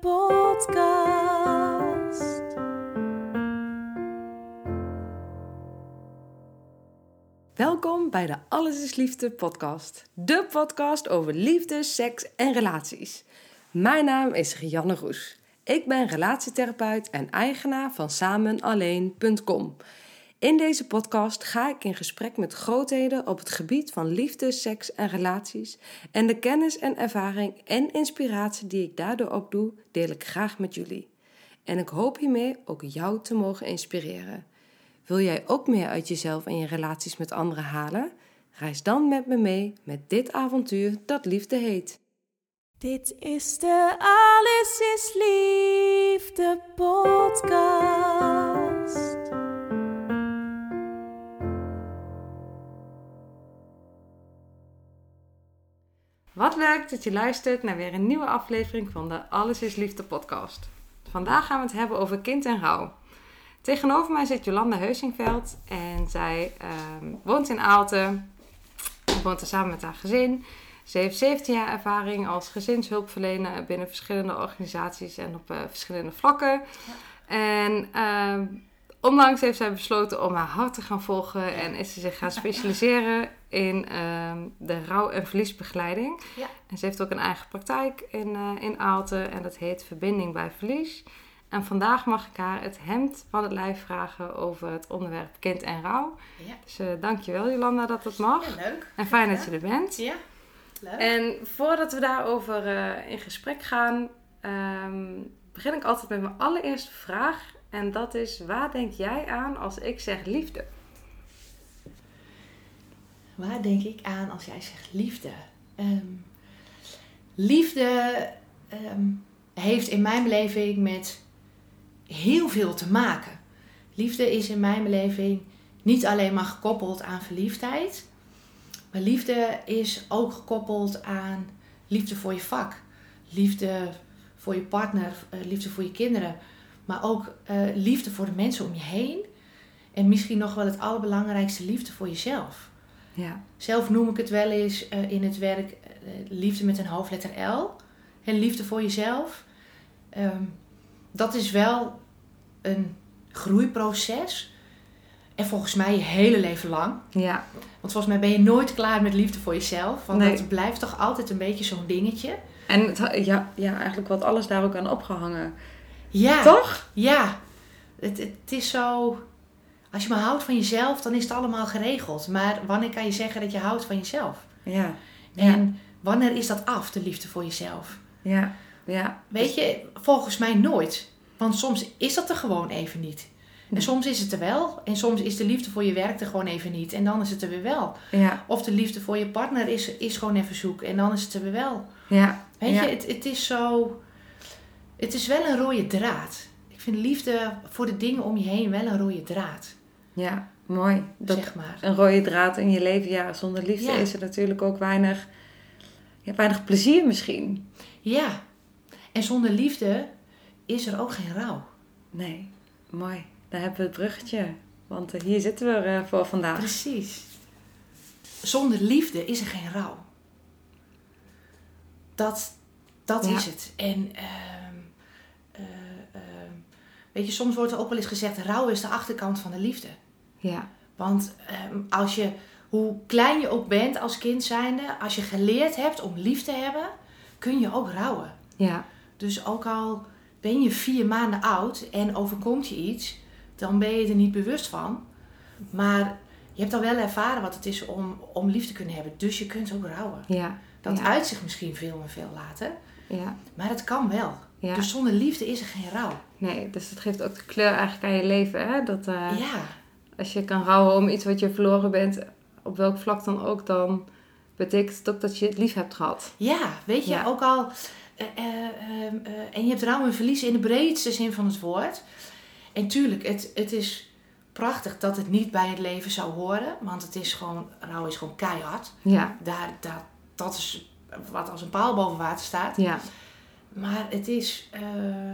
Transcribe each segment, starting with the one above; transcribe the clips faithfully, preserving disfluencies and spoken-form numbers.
podcast. Welkom bij de Alles is Liefde podcast. De podcast over liefde, seks en relaties. Mijn naam is Rianne Roes. Ik ben relatietherapeut en eigenaar van Samen Alleen punt com. In deze podcast ga ik in gesprek met grootheden op het gebied van liefde, seks en relaties. En de kennis en ervaring en inspiratie die ik daardoor opdoe, deel ik graag met jullie. En ik hoop hiermee ook jou te mogen inspireren. Wil jij ook meer uit jezelf en je relaties met anderen halen? Reis dan met me mee met dit avontuur dat liefde heet. Dit is de Alles is Liefde podcast. Wat leuk dat je luistert naar weer een nieuwe aflevering van de Alles is Liefde podcast. Vandaag gaan we het hebben over kind en rouw. Tegenover mij zit Jolanda Heusinkveld en zij uh, woont in Aalten. Ze woont er samen met haar gezin. Ze heeft zeventien jaar ervaring als gezinshulpverlener binnen verschillende organisaties en op uh, verschillende vlakken. Ja. En uh, onlangs heeft zij besloten om haar hart te gaan volgen en is ze zich gaan specialiseren in uh, de rouw- en verliesbegeleiding. Ja. En ze heeft ook een eigen praktijk in, uh, in Aalten en dat heet Verbinding bij Verlies. En vandaag mag ik haar het hemd van het lijf vragen over het onderwerp kind en rouw. Ja. Dus uh, dankjewel Jolanda dat dat mag. Ja, leuk. En fijn ja. dat je er bent. Ja. Leuk. En voordat we daarover uh, in gesprek gaan, um, begin ik altijd met mijn allereerste vraag. En dat is, waar denk jij aan als ik zeg liefde? Waar denk ik aan als jij zegt liefde? Um, liefde um, heeft in mijn beleving met heel veel te maken. Liefde is in mijn beleving niet alleen maar gekoppeld aan verliefdheid. Maar liefde is ook gekoppeld aan liefde voor je vak, liefde voor je partner, liefde voor je kinderen. Maar ook uh, liefde voor de mensen om je heen. En misschien nog wel het allerbelangrijkste, liefde voor jezelf. Ja. Zelf noem ik het wel eens uh, in het werk uh, liefde met een hoofdletter L. En liefde voor jezelf. Um, dat is wel een groeiproces. En volgens mij je hele leven lang. Ja. Want volgens mij ben je nooit klaar met liefde voor jezelf. Want nee. Dat blijft toch altijd een beetje zo'n dingetje. En het, ja, ja, eigenlijk wordt alles daar ook aan opgehangen. Ja. Toch? Ja. Het, het is zo... Als je maar houdt van jezelf, dan is het allemaal geregeld. Maar wanneer kan je zeggen dat je houdt van jezelf? Ja. En ja. Wanneer is dat af, de liefde voor jezelf? Ja. Ja. Weet je, volgens mij nooit. Want soms is dat er gewoon even niet. En soms is het er wel. En soms is de liefde voor je werk er gewoon even niet. En dan is het er weer wel. Ja. Of de liefde voor je partner is, is gewoon even zoek. En dan is het er weer wel. Ja. Weet ja. je, het, het is zo... Het is wel een rode draad. Ik vind liefde voor de dingen om je heen wel een rode draad. Ja, mooi. Dat, zeg maar. Een rode draad in je leven. Ja, zonder liefde ja. is er natuurlijk ook weinig... Ja, weinig plezier misschien. Ja. En zonder liefde is er ook geen rouw. Nee, mooi. Daar hebben we het bruggetje, want hier zitten we voor vandaag. Precies. Zonder liefde is er geen rouw. Dat, dat ja. is het. En uh, uh, uh, weet je, soms wordt er ook wel eens gezegd, rouw is de achterkant van de liefde. Ja. Want um, als je, hoe klein je ook bent als kind zijnde, als je geleerd hebt om lief te hebben, kun je ook rouwen. Ja. Dus ook al ben je vier maanden oud en overkomt je iets, dan ben je er niet bewust van. Maar je hebt al wel ervaren wat het is om, om lief te kunnen hebben. Dus je kunt ook rouwen. Ja, dat ja. uit zich misschien veel en veel later. Ja. Maar het kan wel. Ja. Dus zonder liefde is er geen rouw. Nee, dus dat geeft ook de kleur eigenlijk aan je leven. Hè? Dat, uh, ja. Als je kan rouwen om iets wat je verloren bent, op welk vlak dan ook, dan betekent het ook dat je het lief hebt gehad. Ja, weet je, ja. ook al... Uh, uh, uh, uh, en je hebt rouw en verlies in de breedste zin van het woord. En tuurlijk, het, het is prachtig dat het niet bij het leven zou horen. Want het is gewoon, rouw is gewoon keihard. Ja. Daar, daar, dat is wat als een paal boven water staat. Ja. Maar het is, uh,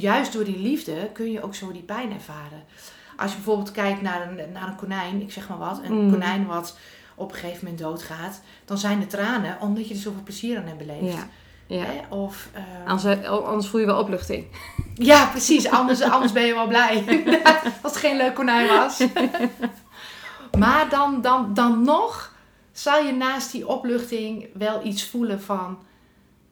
juist door die liefde kun je ook zo die pijn ervaren. Als je bijvoorbeeld kijkt naar een, naar een konijn, ik zeg maar wat. Een mm. konijn wat op een gegeven moment doodgaat. Dan zijn er tranen, omdat je er zoveel plezier aan hebt beleefd. Ja. Ja. Hè? Of, uh... anders, anders voel je wel opluchting. Ja, precies. Anders, anders ben je wel blij. Als het geen leuk konijn was. Maar dan, dan, dan nog zal je naast die opluchting wel iets voelen van...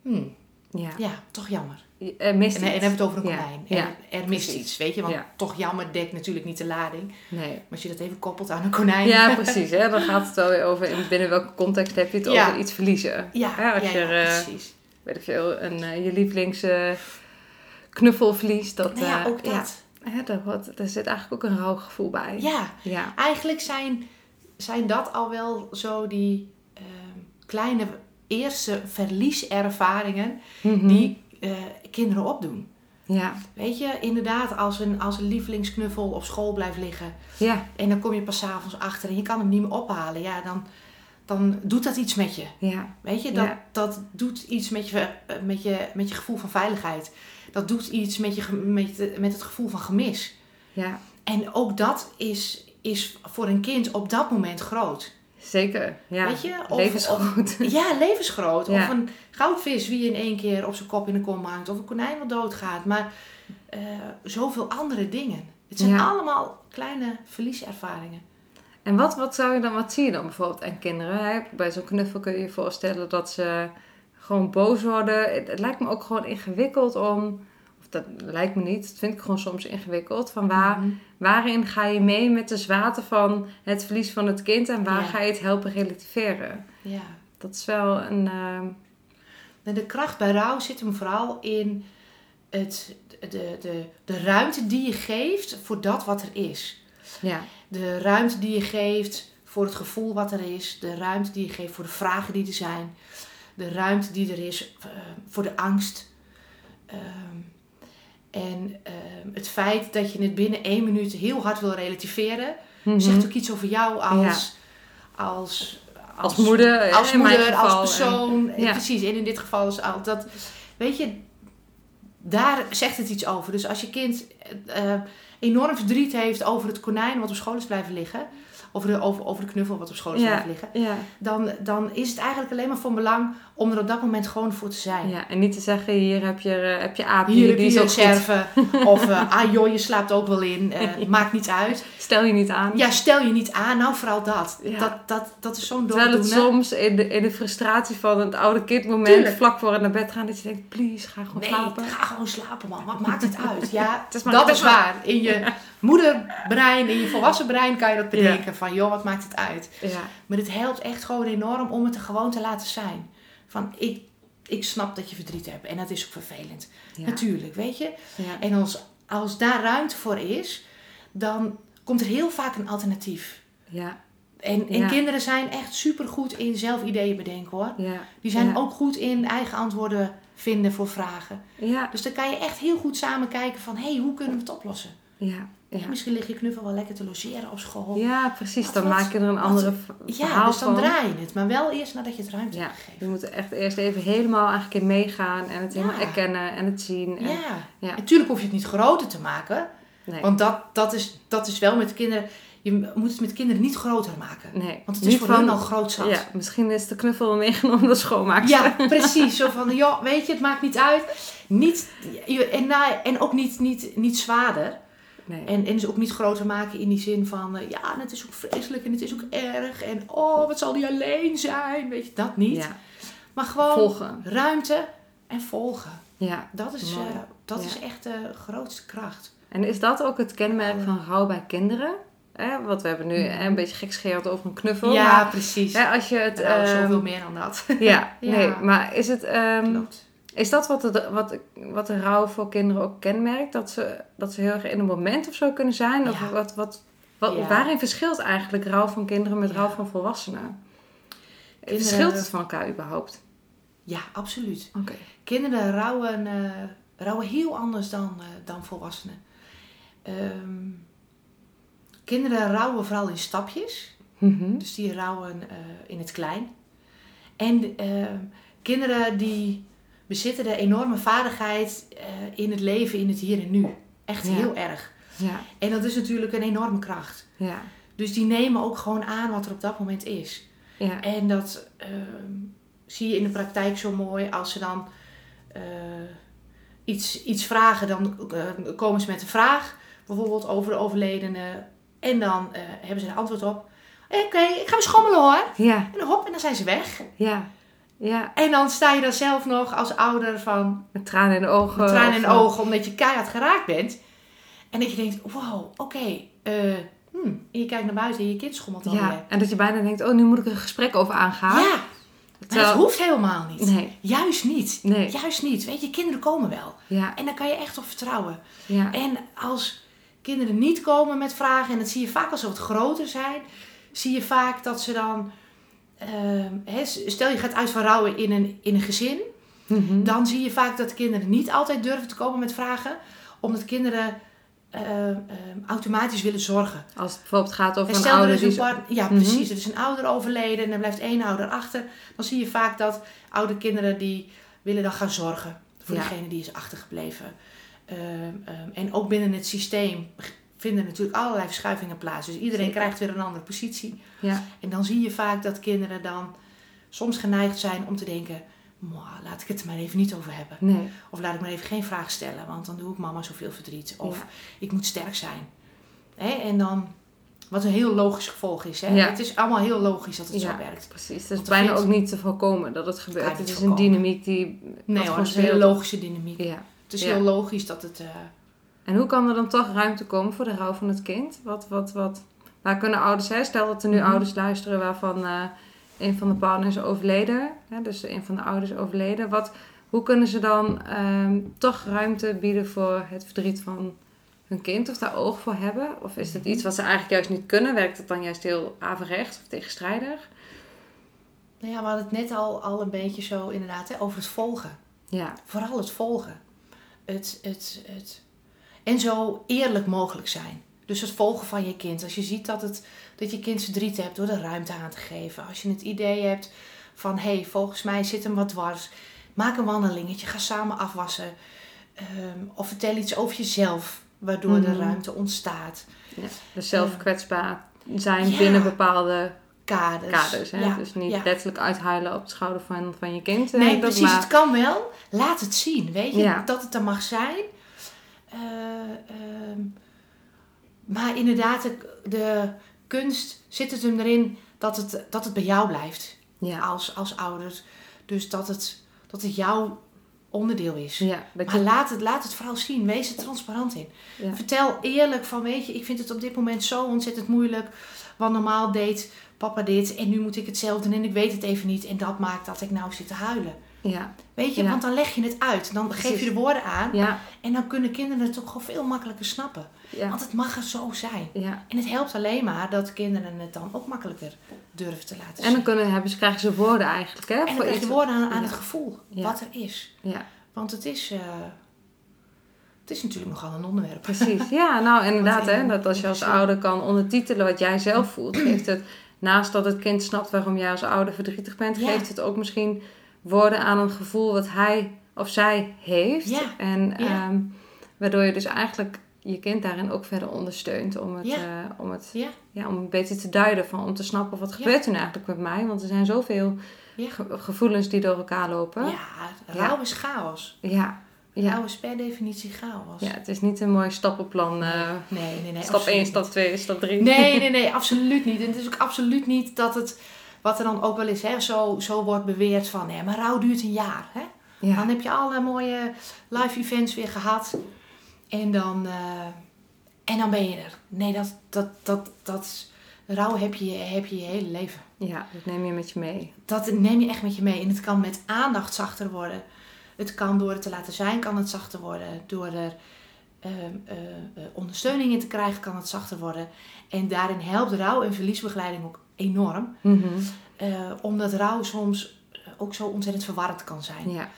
Hmm, ja. ja, toch jammer. Er mist en, en hebben we het over een konijn. Ja. Ja. Er, er mist precies. iets, weet je. Want ja. toch jammer dekt natuurlijk niet de lading. Nee. Maar als je dat even koppelt aan een konijn... Ja, precies. Hè? Dan gaat het wel weer over... In binnen welke context heb je het ja. over iets verliezen. Ja, ja, als ja, je, ja precies. Weet ik veel, een, uh, je lievelings uh, knuffel verliest. Dat, nou ja, ook dat. Uh, ja, daar, wat, daar zit eigenlijk ook een rauw gevoel bij. Ja, ja. Eigenlijk zijn, zijn dat al wel zo die uh, kleine eerste verlieservaringen mm-hmm. die uh, kinderen opdoen. Ja. Weet je, inderdaad, als een, als een lievelingsknuffel op school blijft liggen. Ja. En dan kom je pas 's avonds achter en je kan hem niet meer ophalen. Ja, dan... dan doet dat iets met je. Ja. Weet je, dat, ja. dat doet iets met je, met, je, met je gevoel van veiligheid. Dat doet iets met, je, met, met het gevoel van gemis. Ja. En ook dat is, is voor een kind op dat moment groot. Zeker, ja. Weet je? Of, levensgroot. Of, ja, levensgroot. Ja. Of een goudvis die in één keer op zijn kop in de kom hangt. Of een konijn wat doodgaat. Maar uh, zoveel andere dingen. Het zijn ja. allemaal kleine verlieservaringen. En wat, wat zou je dan, wat zie je dan bijvoorbeeld aan kinderen? Hè? Bij zo'n knuffel kun je je voorstellen dat ze gewoon boos worden. Het, het lijkt me ook gewoon ingewikkeld om, of dat lijkt me niet, dat vind ik gewoon soms ingewikkeld. Van waar, mm-hmm. waarin ga je mee met de zwaarte van het verlies van het kind en waar ja. ga je het helpen relativeren? Ja. Dat is wel een... Uh... De kracht bij rouw zit hem vooral in het, de, de, de ruimte die je geeft voor dat wat er is. Ja. De ruimte die je geeft voor het gevoel wat er is. De ruimte die je geeft voor de vragen die er zijn. De ruimte die er is uh, voor de angst. Um, en uh, het feit dat je het binnen één minuut heel hard wil relativeren. Mm-hmm. Zegt ook iets over jou als, ja. als, als, als moeder, als, moeder, geval, als persoon. En, ja. Precies, en in dit geval is al dat. Weet je, daar zegt het iets over. Dus als je kind... Uh, enorm verdriet heeft over het konijn wat op school is blijven liggen. Over de, over, over de knuffel wat op school is ja, blijven liggen. Ja. Dan, dan is het eigenlijk alleen maar van belang om er op dat moment gewoon voor te zijn. Ja, en niet te zeggen, hier heb je, heb je aap, hier, hier heb je je serven. Of, uh, ah joh, je slaapt ook wel in. Uh, maakt niet uit. Stel je niet aan. Ja, stel je niet aan. Nou, vooral dat. Ja. Dat, dat, dat is zo'n dooddoener. Terwijl het soms in de, in de frustratie van het oude kindmoment... Tuurlijk. Vlak voor het naar bed gaan, dat je denkt, please, ga gewoon nee, slapen. Nee, ga gewoon slapen, man. Wat maakt het uit? Ja, het is maar dat is waar. In je ja. moederbrein, in je volwassen brein kan je dat bedenken. Ja. Van, joh, wat maakt het uit? Ja. Maar het helpt echt gewoon enorm om het er gewoon te laten zijn. Van, ik, ik snap dat je verdriet hebt. En dat is ook vervelend. Ja. Natuurlijk, weet je. Ja. En als, als daar ruimte voor is, dan komt er heel vaak een alternatief. Ja. En, en ja. kinderen zijn echt supergoed in zelf ideeën bedenken, hoor. Ja. Die zijn ja. ook goed in eigen antwoorden vinden voor vragen. Ja. Dus dan kan je echt heel goed samen kijken van, hé, hey, hoe kunnen we het oplossen? Ja. Ja. Misschien lig je knuffel wel lekker te logeren op school. Ja, precies. Wat, dan wat, maak je er een andere wat, verhaal ja, dus dan van. Draai je het. Maar wel eerst nadat je het ruimte ja, hebt gegeven. Je moet echt eerst even helemaal eigenlijk in meegaan. En het ja. helemaal erkennen en het zien. En, ja. ja. En tuurlijk hoef je het niet groter te maken. Nee. Want dat, dat, is, dat is wel met kinderen... Je moet het met kinderen niet groter maken. Nee. Want het is niet voor hen al groot zat. Ja, misschien is de knuffel wel meegenomen door schoonmaakster. Ja, precies. Zo van, joh, weet je, het maakt niet uit. Niet, en, en ook niet, niet, niet zwaarder. Nee. En, en dus ook niet groter maken in die zin van... Uh, ja, het is ook vreselijk en het is ook erg. En oh, wat zal die alleen zijn? Weet je, dat niet. Ja. Maar gewoon volgen. Ruimte en volgen. Ja. Dat is, uh, dat ja. is echt de grootste kracht. En is dat ook het kenmerk uh, van rouw bij kinderen? Eh, want we hebben nu eh, een beetje gekscherend over een knuffel. Ja, maar, precies. Eh, als je het, nou, um, zoveel meer dan dat. Ja, ja. Nee, maar is het... Um, Klopt. Is dat wat de, wat, wat de rouw voor kinderen ook kenmerkt? Dat ze, dat ze heel erg in een moment of zo kunnen zijn? Ja. Of wat, wat, wat, ja. Waarin verschilt eigenlijk rouw van kinderen met ja. rouw van volwassenen? Kinderen, verschilt het van elkaar überhaupt? Ja, absoluut. Okay. Kinderen rouwen, uh, rouwen heel anders dan, uh, dan volwassenen. Um, kinderen rouwen vooral in stapjes. Mm-hmm. Dus die rouwen uh, in het klein. En uh, kinderen die bezitten de enorme vaardigheid uh, in het leven, in het hier en nu. Echt ja. heel erg. Ja. En dat is natuurlijk een enorme kracht. Ja. Dus die nemen ook gewoon aan wat er op dat moment is. Ja. En dat uh, zie je in de praktijk zo mooi. Als ze dan uh, iets, iets vragen, dan uh, komen ze met een vraag. Bijvoorbeeld over de overledene. En dan uh, hebben ze een antwoord op. Oké, okay, ik ga weer schommelen hoor. Ja. En hop, en dan zijn ze weg. Ja. Ja. En dan sta je dan zelf nog als ouder van... Met tranen in de ogen. Met tranen in de ogen, omdat je keihard geraakt bent. En dat je denkt, wow, oké... Okay, uh, Hmm. En je kijkt naar buiten en je kind schommelt alweer. Ja, en dat je bijna denkt, oh, nu moet ik een gesprek over aangaan. Ja, terwijl... maar dat hoeft helemaal niet. Nee. Juist niet. Nee. Juist niet. Weet je, kinderen komen wel. Ja. En daar kan je echt op vertrouwen. Ja. En als kinderen niet komen met vragen, en dat zie je vaak als ze wat groter zijn, zie je vaak dat ze dan... Uh, he, stel, je gaat uit van rouwen in een, in een gezin. Mm-hmm. Dan zie je vaak dat kinderen niet altijd durven te komen met vragen. Omdat kinderen... Uh, uh, automatisch willen zorgen. Als het bijvoorbeeld gaat over een ouder... Dus een part- ja, mm-hmm. precies. Er is een ouder overleden en er blijft één ouder achter. Dan zie je vaak dat oude kinderen die willen dan gaan zorgen voor ja. degene die is achtergebleven. Uh, um, en ook binnen het systeem vinden natuurlijk allerlei verschuivingen plaats. Dus iedereen Zeker. krijgt weer een andere positie. Ja. En dan zie je vaak dat kinderen dan soms geneigd zijn om te denken... laat ik het er maar even niet over hebben. Nee. Of laat ik maar even geen vraag stellen. Want dan doe ik mama zoveel verdriet. Of ja. ik moet sterk zijn. Hè? En dan, wat een heel logisch gevolg is. Hè? Ja. Het is allemaal heel logisch dat het ja, zo werkt. Precies. Het is bijna vindt... ook niet te voorkomen dat het gebeurt. Het, het is voorkomen. Een dynamiek die... Nee hoor, het is een hele logische dynamiek. Ja. Het is ja. heel logisch dat het... Uh... En hoe kan er dan toch ruimte komen voor de rouw van het kind? Wat, wat, wat? Waar kunnen ouders... Hè? Stel dat er nu mm-hmm. ouders luisteren waarvan... Uh, een van de partners overleden, hè, dus een van de ouders overleden. Wat, hoe kunnen ze dan um, toch ruimte bieden voor het verdriet van hun kind of daar oog voor hebben? Of is dat iets wat ze eigenlijk juist niet kunnen? Werkt het dan juist heel averechts of tegenstrijdig? Nou ja, we hadden het net al, al een beetje zo inderdaad hè, over het volgen. Ja. Vooral het volgen. Het, het, het. En zo eerlijk mogelijk zijn. Dus het volgen van je kind. Als je ziet dat, het, dat je kind verdriet hebt door de ruimte aan te geven. Als je het idee hebt van... hé, hey, volgens mij zit hem wat dwars. Maak een wandelingetje. Ga samen afwassen. Um, of vertel iets over jezelf. Waardoor mm. de ruimte ontstaat. Ja, dus zelf kwetsbaar zijn ja. binnen bepaalde kaders. kaders hè? Ja. Dus niet ja. letterlijk uithuilen op het schouder van, van je kind. Nee, precies. Maar... Het kan wel. Laat het zien. Weet je, ja. dat het er mag zijn. Uh, um... Maar inderdaad, de, de kunst zit het hem erin dat het, dat het bij jou blijft ja. als, als ouder. Dus dat het, dat het jouw onderdeel is. Ja, maar je... laat, het, laat het vooral zien. Wees er transparant in. Ja. Vertel eerlijk van, weet je, ik vind het op dit moment zo ontzettend moeilijk. Want normaal deed papa dit en nu moet ik hetzelfde en ik weet het even niet. En dat maakt dat ik nou zit te huilen. Ja. Weet je, ja. want dan leg je het uit. Dan Precies. geef je de woorden aan. Ja. En dan kunnen kinderen het ook gewoon veel makkelijker snappen. Ja. Want het mag er zo zijn. Ja. En het helpt alleen maar dat kinderen het dan ook makkelijker durven te laten zien. En dan kunnen, hebben ze, krijgen ze woorden eigenlijk. Hè, en dan krijg je woorden aan, aan ja. het gevoel. Ja. Wat er is. Ja. Want het is... Uh, het is natuurlijk nogal een onderwerp. Precies. Ja, nou inderdaad. Hè, dat als je als ouder kan ondertitelen wat jij zelf voelt. Geeft het, naast dat het kind snapt waarom jij als ouder verdrietig bent. Ja. Geeft het ook misschien... woorden aan een gevoel wat hij of zij heeft. Ja, en ja. Um, waardoor je dus eigenlijk je kind daarin ook verder ondersteunt. Om het, ja. Uh, om het ja. Ja, om beter te duiden. Van, om te snappen wat gebeurt ja. er nu eigenlijk met mij. Want er zijn zoveel ja. ge- gevoelens die door elkaar lopen. Ja, rouw ja. is chaos. Ja. Ja. Rouw is per definitie chaos. Ja, het is niet een mooi stappenplan. Uh, nee, nee, nee. Stap één, stap twee, stap drie. Nee, nee, nee. Absoluut niet. En het is ook absoluut niet dat het... Wat er dan ook wel is, hè, zo, zo wordt beweerd van... Hè, maar rouw duurt een jaar. Hè? Ja. Dan heb je alle mooie live events weer gehad. En dan, uh, en dan ben je er. Nee, dat, dat, dat, dat, rouw heb je, heb je je hele leven. Ja, dat neem je met je mee. Dat neem je echt met je mee. En het kan met aandacht zachter worden. Het kan door het te laten zijn, kan het zachter worden. Door er uh, uh, ondersteuning in te krijgen, kan het zachter worden. En daarin helpt rouw en verliesbegeleiding ook enorm. Mm-hmm. Uh, omdat rouw soms ook zo ontzettend verwarrend kan zijn. Ja.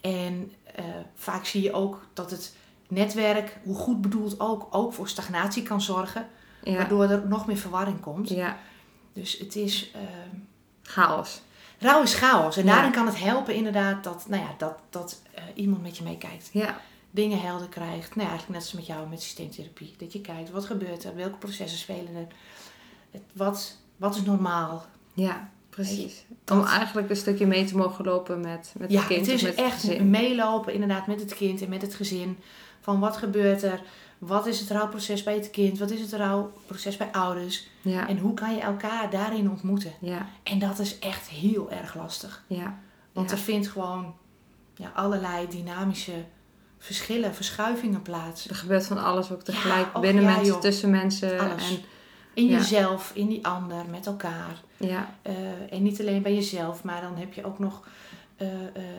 En uh, vaak zie je ook dat het netwerk, hoe goed bedoeld ook, ook voor stagnatie kan zorgen. Ja. Waardoor er nog meer verwarring komt. Ja. Dus het is... Uh, chaos. Rouw is chaos. En ja. daarin kan het helpen inderdaad dat, nou ja, dat, dat uh, iemand met je meekijkt. Ja. Dingen helder krijgt. Nou ja, eigenlijk net als met jou met systeemtherapie. Dat je kijkt, wat gebeurt er? Welke processen spelen er? Het, wat, wat is normaal? Ja, precies. Dat, om eigenlijk een stukje mee te mogen lopen met, met ja, het kind. Het is met echt het meelopen inderdaad met het kind en met het gezin. Van wat gebeurt er? Wat is het rouwproces bij het kind? Wat is het rouwproces bij ouders? Ja. En hoe kan je elkaar daarin ontmoeten? Ja. En dat is echt heel erg lastig. Ja. Want ja. er vindt gewoon ja, allerlei dynamische verschillen, verschuivingen plaats. Er gebeurt van alles ook tegelijk. Ja, binnen ja, mensen, joh. Tussen mensen. Alles. En, in ja. jezelf, in die ander, met elkaar. Ja. Uh, en niet alleen bij jezelf, maar dan heb je ook nog uh, uh,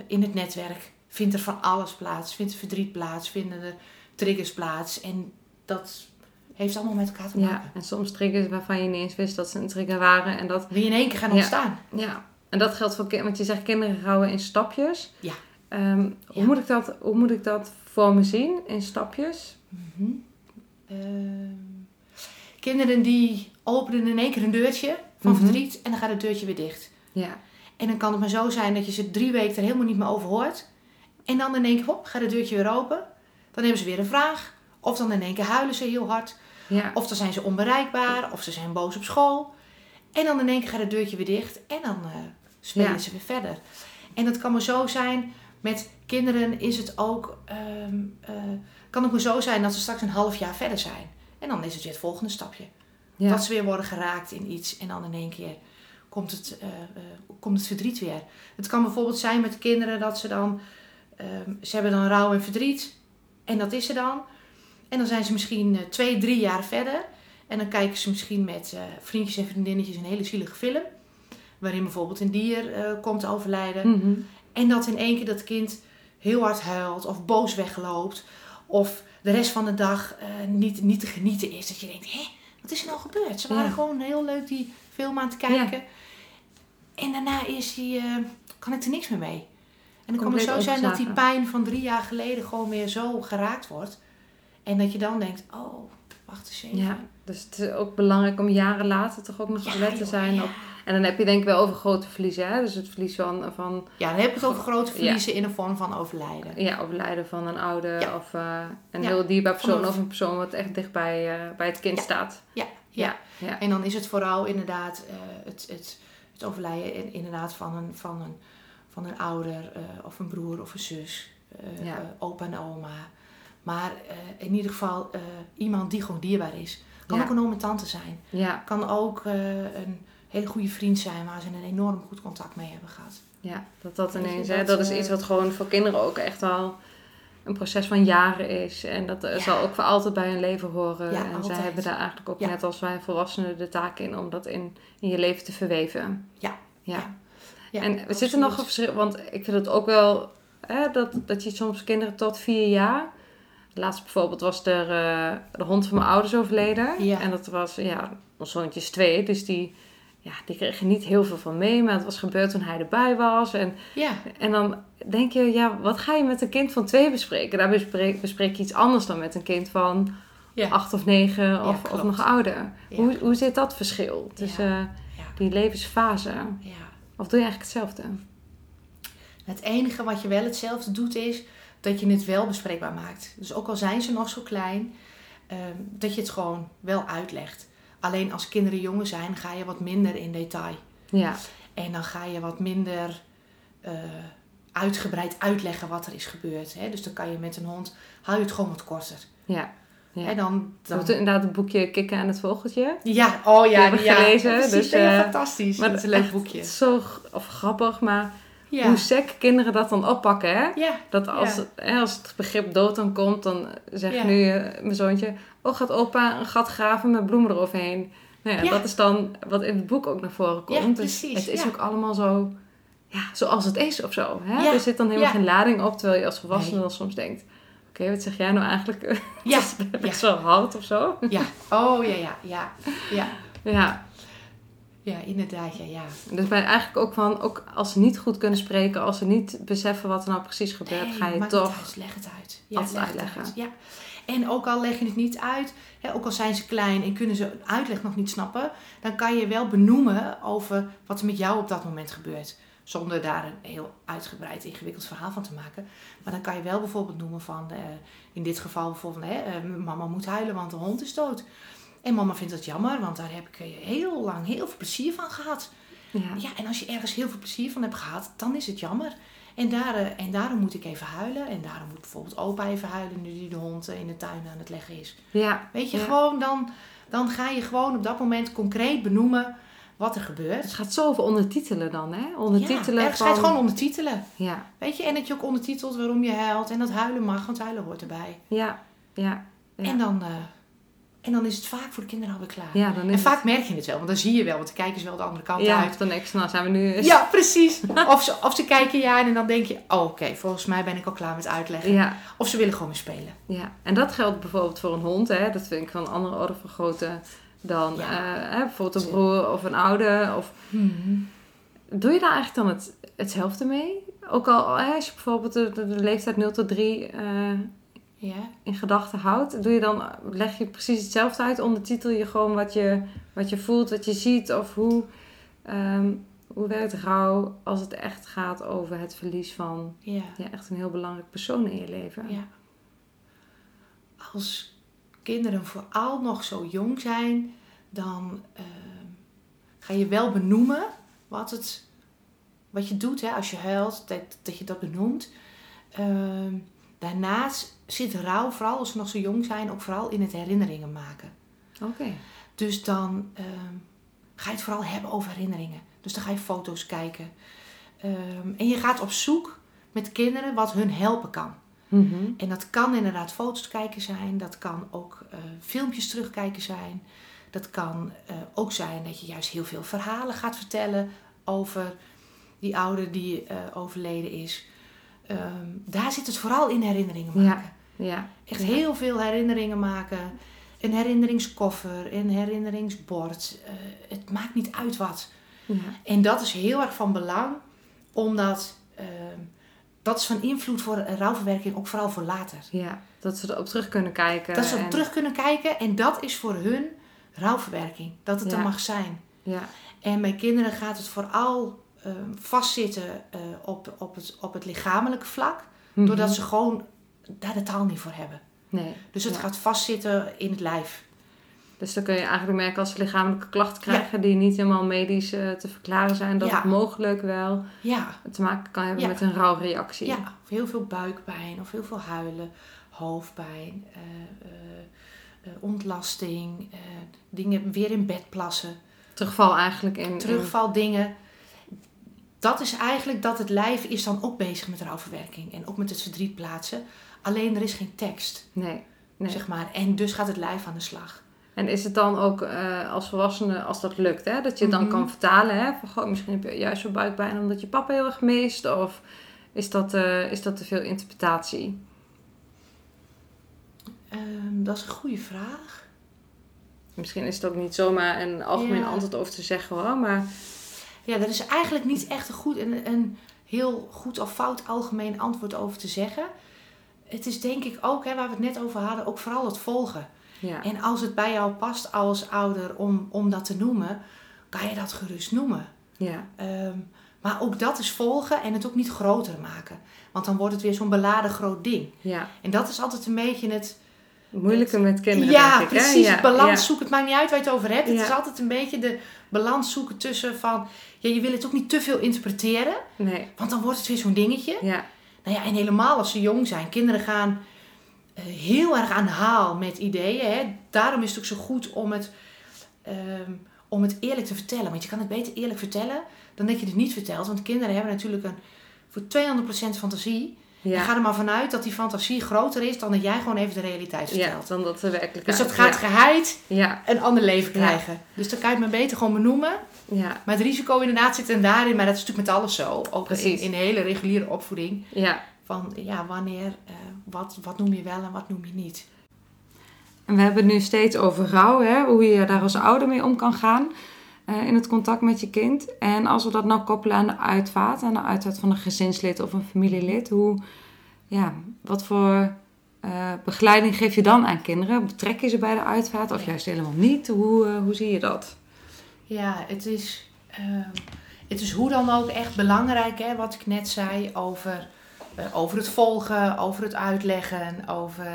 in het netwerk. Vindt er van alles plaats. Vindt er verdriet plaats. Vinden er triggers plaats. En dat heeft allemaal met elkaar te maken. Ja, en soms triggers waarvan je niet eens wist dat ze een trigger waren. En dat... Die in één keer gaan ja, ontstaan. Ja, en dat geldt voor kinderen. Want je zegt kinderen houden in stapjes. Ja. Um, hoe, ja. Moet ik dat, hoe moet ik dat voor me zien? In stapjes? Mm-hmm. Uh, kinderen die openen in één keer een deurtje van mm-hmm. verdriet. En dan gaat het deurtje weer dicht. Ja. En dan kan het maar zo zijn dat je ze drie weken er helemaal niet meer over hoort. En dan in één keer, hop, gaat het deurtje weer open. Dan hebben ze weer een vraag. Of dan in één keer huilen ze heel hard. Ja. Of dan zijn ze onbereikbaar. Of ze zijn boos op school. En dan in één keer gaat het deurtje weer dicht. En dan uh, spelen ja. ze weer verder. En dat kan maar zo zijn. Met kinderen is het ook... Um, uh, kan ook maar zo zijn dat ze straks een half jaar verder zijn. En dan is het weer het volgende stapje. Ja. Dat ze weer worden geraakt in iets. En dan in één keer komt het, uh, uh, komt het verdriet weer. Het kan bijvoorbeeld zijn met kinderen dat ze dan... Um, ze hebben dan rouw en verdriet. En dat is er dan. En dan zijn ze misschien uh, twee, drie jaar verder. En dan kijken ze misschien met uh, vriendjes en vriendinnetjes een hele zielige film. Waarin bijvoorbeeld een dier uh, komt overlijden. Mm-hmm. En dat in één keer dat kind heel hard huilt. Of boos wegloopt. Of de rest van de dag uh, niet, niet te genieten is. Dat je denkt, hé, wat is er nou gebeurd? Ze waren ja. gewoon heel leuk die film aan het kijken. Ja. En daarna is die, uh, kan ik er niks meer mee. En dan kan het zo zijn dat die pijn van drie jaar geleden gewoon weer zo geraakt wordt. En dat je dan denkt, oh, wacht eens even. Ja, dus het is ook belangrijk om jaren later toch ook nog ja, gelet te zijn. Ja. Op, en dan heb je denk ik wel over grote verliezen. Hè? Dus het verlies van... van ja, dan heb je het over grote verliezen ja. in de vorm van overlijden. Ja, overlijden van een ouder ja. of uh, een ja. heel dierbaar persoon. Of, of een persoon wat echt dicht bij, uh, bij het kind ja. staat. Ja. Ja. Ja. ja, en dan is het vooral inderdaad uh, het, het, het overlijden inderdaad van een... Van een Van een ouder uh, of een broer of een zus, uh, ja. uh, opa en oma. Maar uh, in ieder geval uh, iemand die gewoon dierbaar is. Kan ja. ook een oom en tante zijn. Ja. Kan ook uh, een hele goede vriend zijn waar ze een enorm goed contact mee hebben gehad. Ja, dat dat ineens. Dat, hè, dat is iets wat gewoon voor kinderen ook echt al een proces van jaren is. En dat ja. zal ook voor altijd bij hun leven horen. Ja, en altijd. Zij hebben daar eigenlijk ook ja. net als wij volwassenen de taak in om dat in, in je leven te verweven. Ja, ja. ja. Ja, en we zitten nog een verschil, want ik vind het ook wel, hè, dat, dat je soms kinderen tot vier jaar, laatst bijvoorbeeld was er uh, de hond van mijn ouders overleden. Ja. En dat was, ja, ons zoontje is twee, dus die, ja, die kreeg er niet heel veel van mee. Maar het was gebeurd toen hij erbij was. En, ja. en dan denk je, ja, wat ga je met een kind van twee bespreken? Daar bespreek, bespreek je iets anders dan met een kind van ja. acht of negen of, ja, of nog ouder. Ja. Hoe, hoe zit dat verschil tussen ja. Ja. die levensfase? Ja. Of doe je eigenlijk hetzelfde? Het enige wat je wel hetzelfde doet is dat je het wel bespreekbaar maakt. Dus ook al zijn ze nog zo klein, uh, dat je het gewoon wel uitlegt. Alleen als kinderen jonger zijn, ga je wat minder in detail. Ja. En dan ga je wat minder uh, uitgebreid uitleggen wat er is gebeurd. Hè? Dus dan kan je met een hond, hou je het gewoon wat korter. Ja. Ja. En dan, dan... Doet inderdaad het boekje Kicken aan het Vogeltje. Ja, oh ja, die ja, gelezen. Ja, precies, dus, uh, fantastisch. Maar het is een leuk boekje. Zo of grappig, maar ja. hoe sec kinderen dat dan oppakken. Hè? Ja. Dat als, ja. hè, als het begrip dood dan komt, dan zegt ja. nu uh, mijn zoontje... Oh, gaat opa een gat graven met bloemen eroverheen. Nou ja, ja. dat is dan wat in het boek ook naar voren komt. Ja, precies. Dus het is ja. ook allemaal zo... Ja, zoals het is of zo. Hè? Ja. Er zit dan helemaal ja. geen lading op, terwijl je als volwassene nee. dan soms denkt... Oké, okay, wat zeg jij nou eigenlijk? Ja. Best wel hard of zo. Ja. Oh, ja, ja, ja. Ja. ja. Ja, inderdaad. Ja, ja. Dus ben je eigenlijk ook van, ook als ze niet goed kunnen spreken, als ze niet beseffen wat er nou precies gebeurt, nee, ga je toch... Het uit, leg het uit. Ja, altijd leg het uitleggen. Uit. Ja. En ook al leg je het niet uit, hè, ook al zijn ze klein en kunnen ze uitleg nog niet snappen, dan kan je wel benoemen over wat er met jou op dat moment gebeurt. Zonder daar een heel uitgebreid, ingewikkeld verhaal van te maken. Maar dan kan je wel bijvoorbeeld noemen van, uh, in dit geval bijvoorbeeld, hè, uh, mama moet huilen want de hond is dood. En mama vindt dat jammer, want daar heb ik heel lang heel veel plezier van gehad. Ja. Ja, en als je ergens heel veel plezier van hebt gehad, dan is het jammer. En, daar, en daarom moet ik even huilen. En daarom moet bijvoorbeeld opa even huilen, nu die de hond in de tuin aan het leggen is. Ja. Weet je, ja. gewoon dan, dan ga je gewoon op dat moment concreet benoemen wat er gebeurt. Het gaat zoveel ondertitelen dan, hè? Ondertitelen. Ja, van... gaat gewoon ondertitelen. Ja. Weet je, en dat je ook ondertitelt waarom je huilt. En dat huilen mag, want huilen hoort erbij. Ja, ja. ja. En dan... Uh, En dan is het vaak voor de kinderen alweer klaar. Ja, dan is en vaak het... merk je het wel. Want dan zie je wel. Want dan kijken ze wel de andere kant ja, uit. Ja, dan denk je, nou zijn we nu eens... Ja, precies. Of ze, of ze kijken je aan en dan denk je... Oh, oké, okay, volgens mij ben ik al klaar met uitleggen. Ja. Of ze willen gewoon weer spelen. Ja, en dat geldt bijvoorbeeld voor een hond. Hè? Dat vind ik van een andere orde van grootte dan ja. uh, hè, bijvoorbeeld een broer of een ouder. Of... Hmm. Doe je daar eigenlijk dan het, hetzelfde mee? Ook al hè, als je bijvoorbeeld de, de, de leeftijd nul tot drie... Uh, Ja. in gedachten houdt, doe je dan, leg je precies hetzelfde uit, ondertitel je gewoon wat je, wat je voelt, wat je ziet of hoe, um, hoe werkt rouw als het echt gaat over het verlies van ja. Ja, echt een heel belangrijk persoon in je leven. Ja. Als kinderen vooral nog zo jong zijn, dan uh, ga je wel benoemen wat, het, wat je doet hè, als je huilt, dat, dat je dat benoemt. Uh, daarnaast zit rouw, vooral als ze nog zo jong zijn, ook vooral in het herinneringen maken. Oké. Okay. Dus dan um, ga je het vooral hebben over herinneringen. Dus dan ga je foto's kijken. Um, en je gaat op zoek met kinderen wat hun helpen kan. Mm-hmm. En dat kan inderdaad foto's kijken zijn. Dat kan ook uh, filmpjes terugkijken zijn. Dat kan uh, ook zijn dat je juist heel veel verhalen gaat vertellen over die ouder die uh, overleden is. Um, daar zit het vooral in herinneringen maken. Ja, ja, Echt ja. heel veel herinneringen maken. Een herinneringskoffer, een herinneringsbord. Uh, het maakt niet uit wat. Ja. En dat is heel erg van belang. Omdat uh, dat is van invloed voor rouwverwerking. Ook vooral voor later. Ja, dat ze erop terug kunnen kijken. Dat ze erop en... terug kunnen kijken. En dat is voor hun rouwverwerking. Dat het ja. er mag zijn. Ja. En bij kinderen gaat het vooral... Um, vastzitten uh, op, op, het, op het lichamelijke vlak. Mm-hmm. Doordat ze gewoon daar de taal niet voor hebben. Nee, dus het ja. gaat vastzitten in het lijf. Dus dan kun je eigenlijk merken als ze lichamelijke klachten krijgen... Ja. die niet helemaal medisch uh, te verklaren zijn... dat ja. het mogelijk wel ja. te maken kan hebben ja. met een rouwreactie. Ja, of heel veel buikpijn, of heel veel huilen, hoofdpijn, uh, uh, uh, ontlasting... Uh, dingen weer in bed plassen. Terugval eigenlijk. in Terugval in... dingen... Dat is eigenlijk dat het lijf is dan ook bezig met rouwverwerking. En ook met het verdriet plaatsen. Alleen er is geen tekst. Nee. nee. Zeg maar. En dus gaat het lijf aan de slag. En is het dan ook uh, als volwassene, als dat lukt, hè, dat je het dan mm-hmm. kan vertalen. Hè, van, goh, misschien heb je juist zo'n buikpijn omdat je papa heel erg mist. Of is dat, uh, is dat te veel interpretatie? Um, dat is een goede vraag. Misschien is het ook niet zomaar een algemeen ja. antwoord over te zeggen hoor. Maar... Ja, daar is eigenlijk niet echt een, goed, een, een heel goed of fout algemeen antwoord over te zeggen. Het is denk ik ook, hè, waar we het net over hadden, ook vooral het volgen. Ja. En als het bij jou past als ouder om, om dat te noemen, kan je dat gerust noemen. Ja. Um, maar ook dat is volgen en het ook niet groter maken. Want dan wordt het weer zo'n beladen groot ding. Ja. En dat is altijd een beetje het... Moeilijker met kinderen, ja, denk ik. Precies, hè? Ja, precies. Het balans ja. zoeken. Het maakt niet uit waar je het over hebt. Het ja. is altijd een beetje de balans zoeken tussen van... Ja, je wil het ook niet te veel interpreteren. Nee. Want dan wordt het weer zo'n dingetje. Ja. Nou ja, en helemaal als ze jong zijn. Kinderen gaan uh, heel erg aan de haal met ideeën. Hè? Daarom is het ook zo goed om het, um, om het eerlijk te vertellen. Want je kan het beter eerlijk vertellen dan dat je het niet vertelt. Want kinderen hebben natuurlijk een voor tweehonderd procent fantasie... Ja. En ga er maar vanuit dat die fantasie groter is dan dat jij gewoon even de realiteit vertelt. Ja, dan dat de werkelijkheid. Dus dat gaat ja. geheid ja. een ander leven krijgen. Ja. Dus dan kan je het maar beter gewoon benoemen. Ja. Maar het risico inderdaad zit er daarin. Maar dat is natuurlijk met alles zo. Ook in, in de hele reguliere opvoeding. Ja. Van ja, wanneer, uh, wat, wat noem je wel en wat noem je niet. En we hebben het nu steeds over rouw. Hè? Hoe je daar als ouder mee om kan gaan. uh, in het contact met je kind. En als we dat nou koppelen aan de uitvaart, aan de uitvaart van een gezinslid of een familielid, hoe, ja, wat voor uh, begeleiding geef je dan aan kinderen? Betrek je ze bij de uitvaart of juist helemaal niet? Hoe, uh, hoe zie je dat? Ja, het is, uh, het is hoe dan ook echt belangrijk, hè, wat ik net zei over, uh, over het volgen, over het uitleggen, over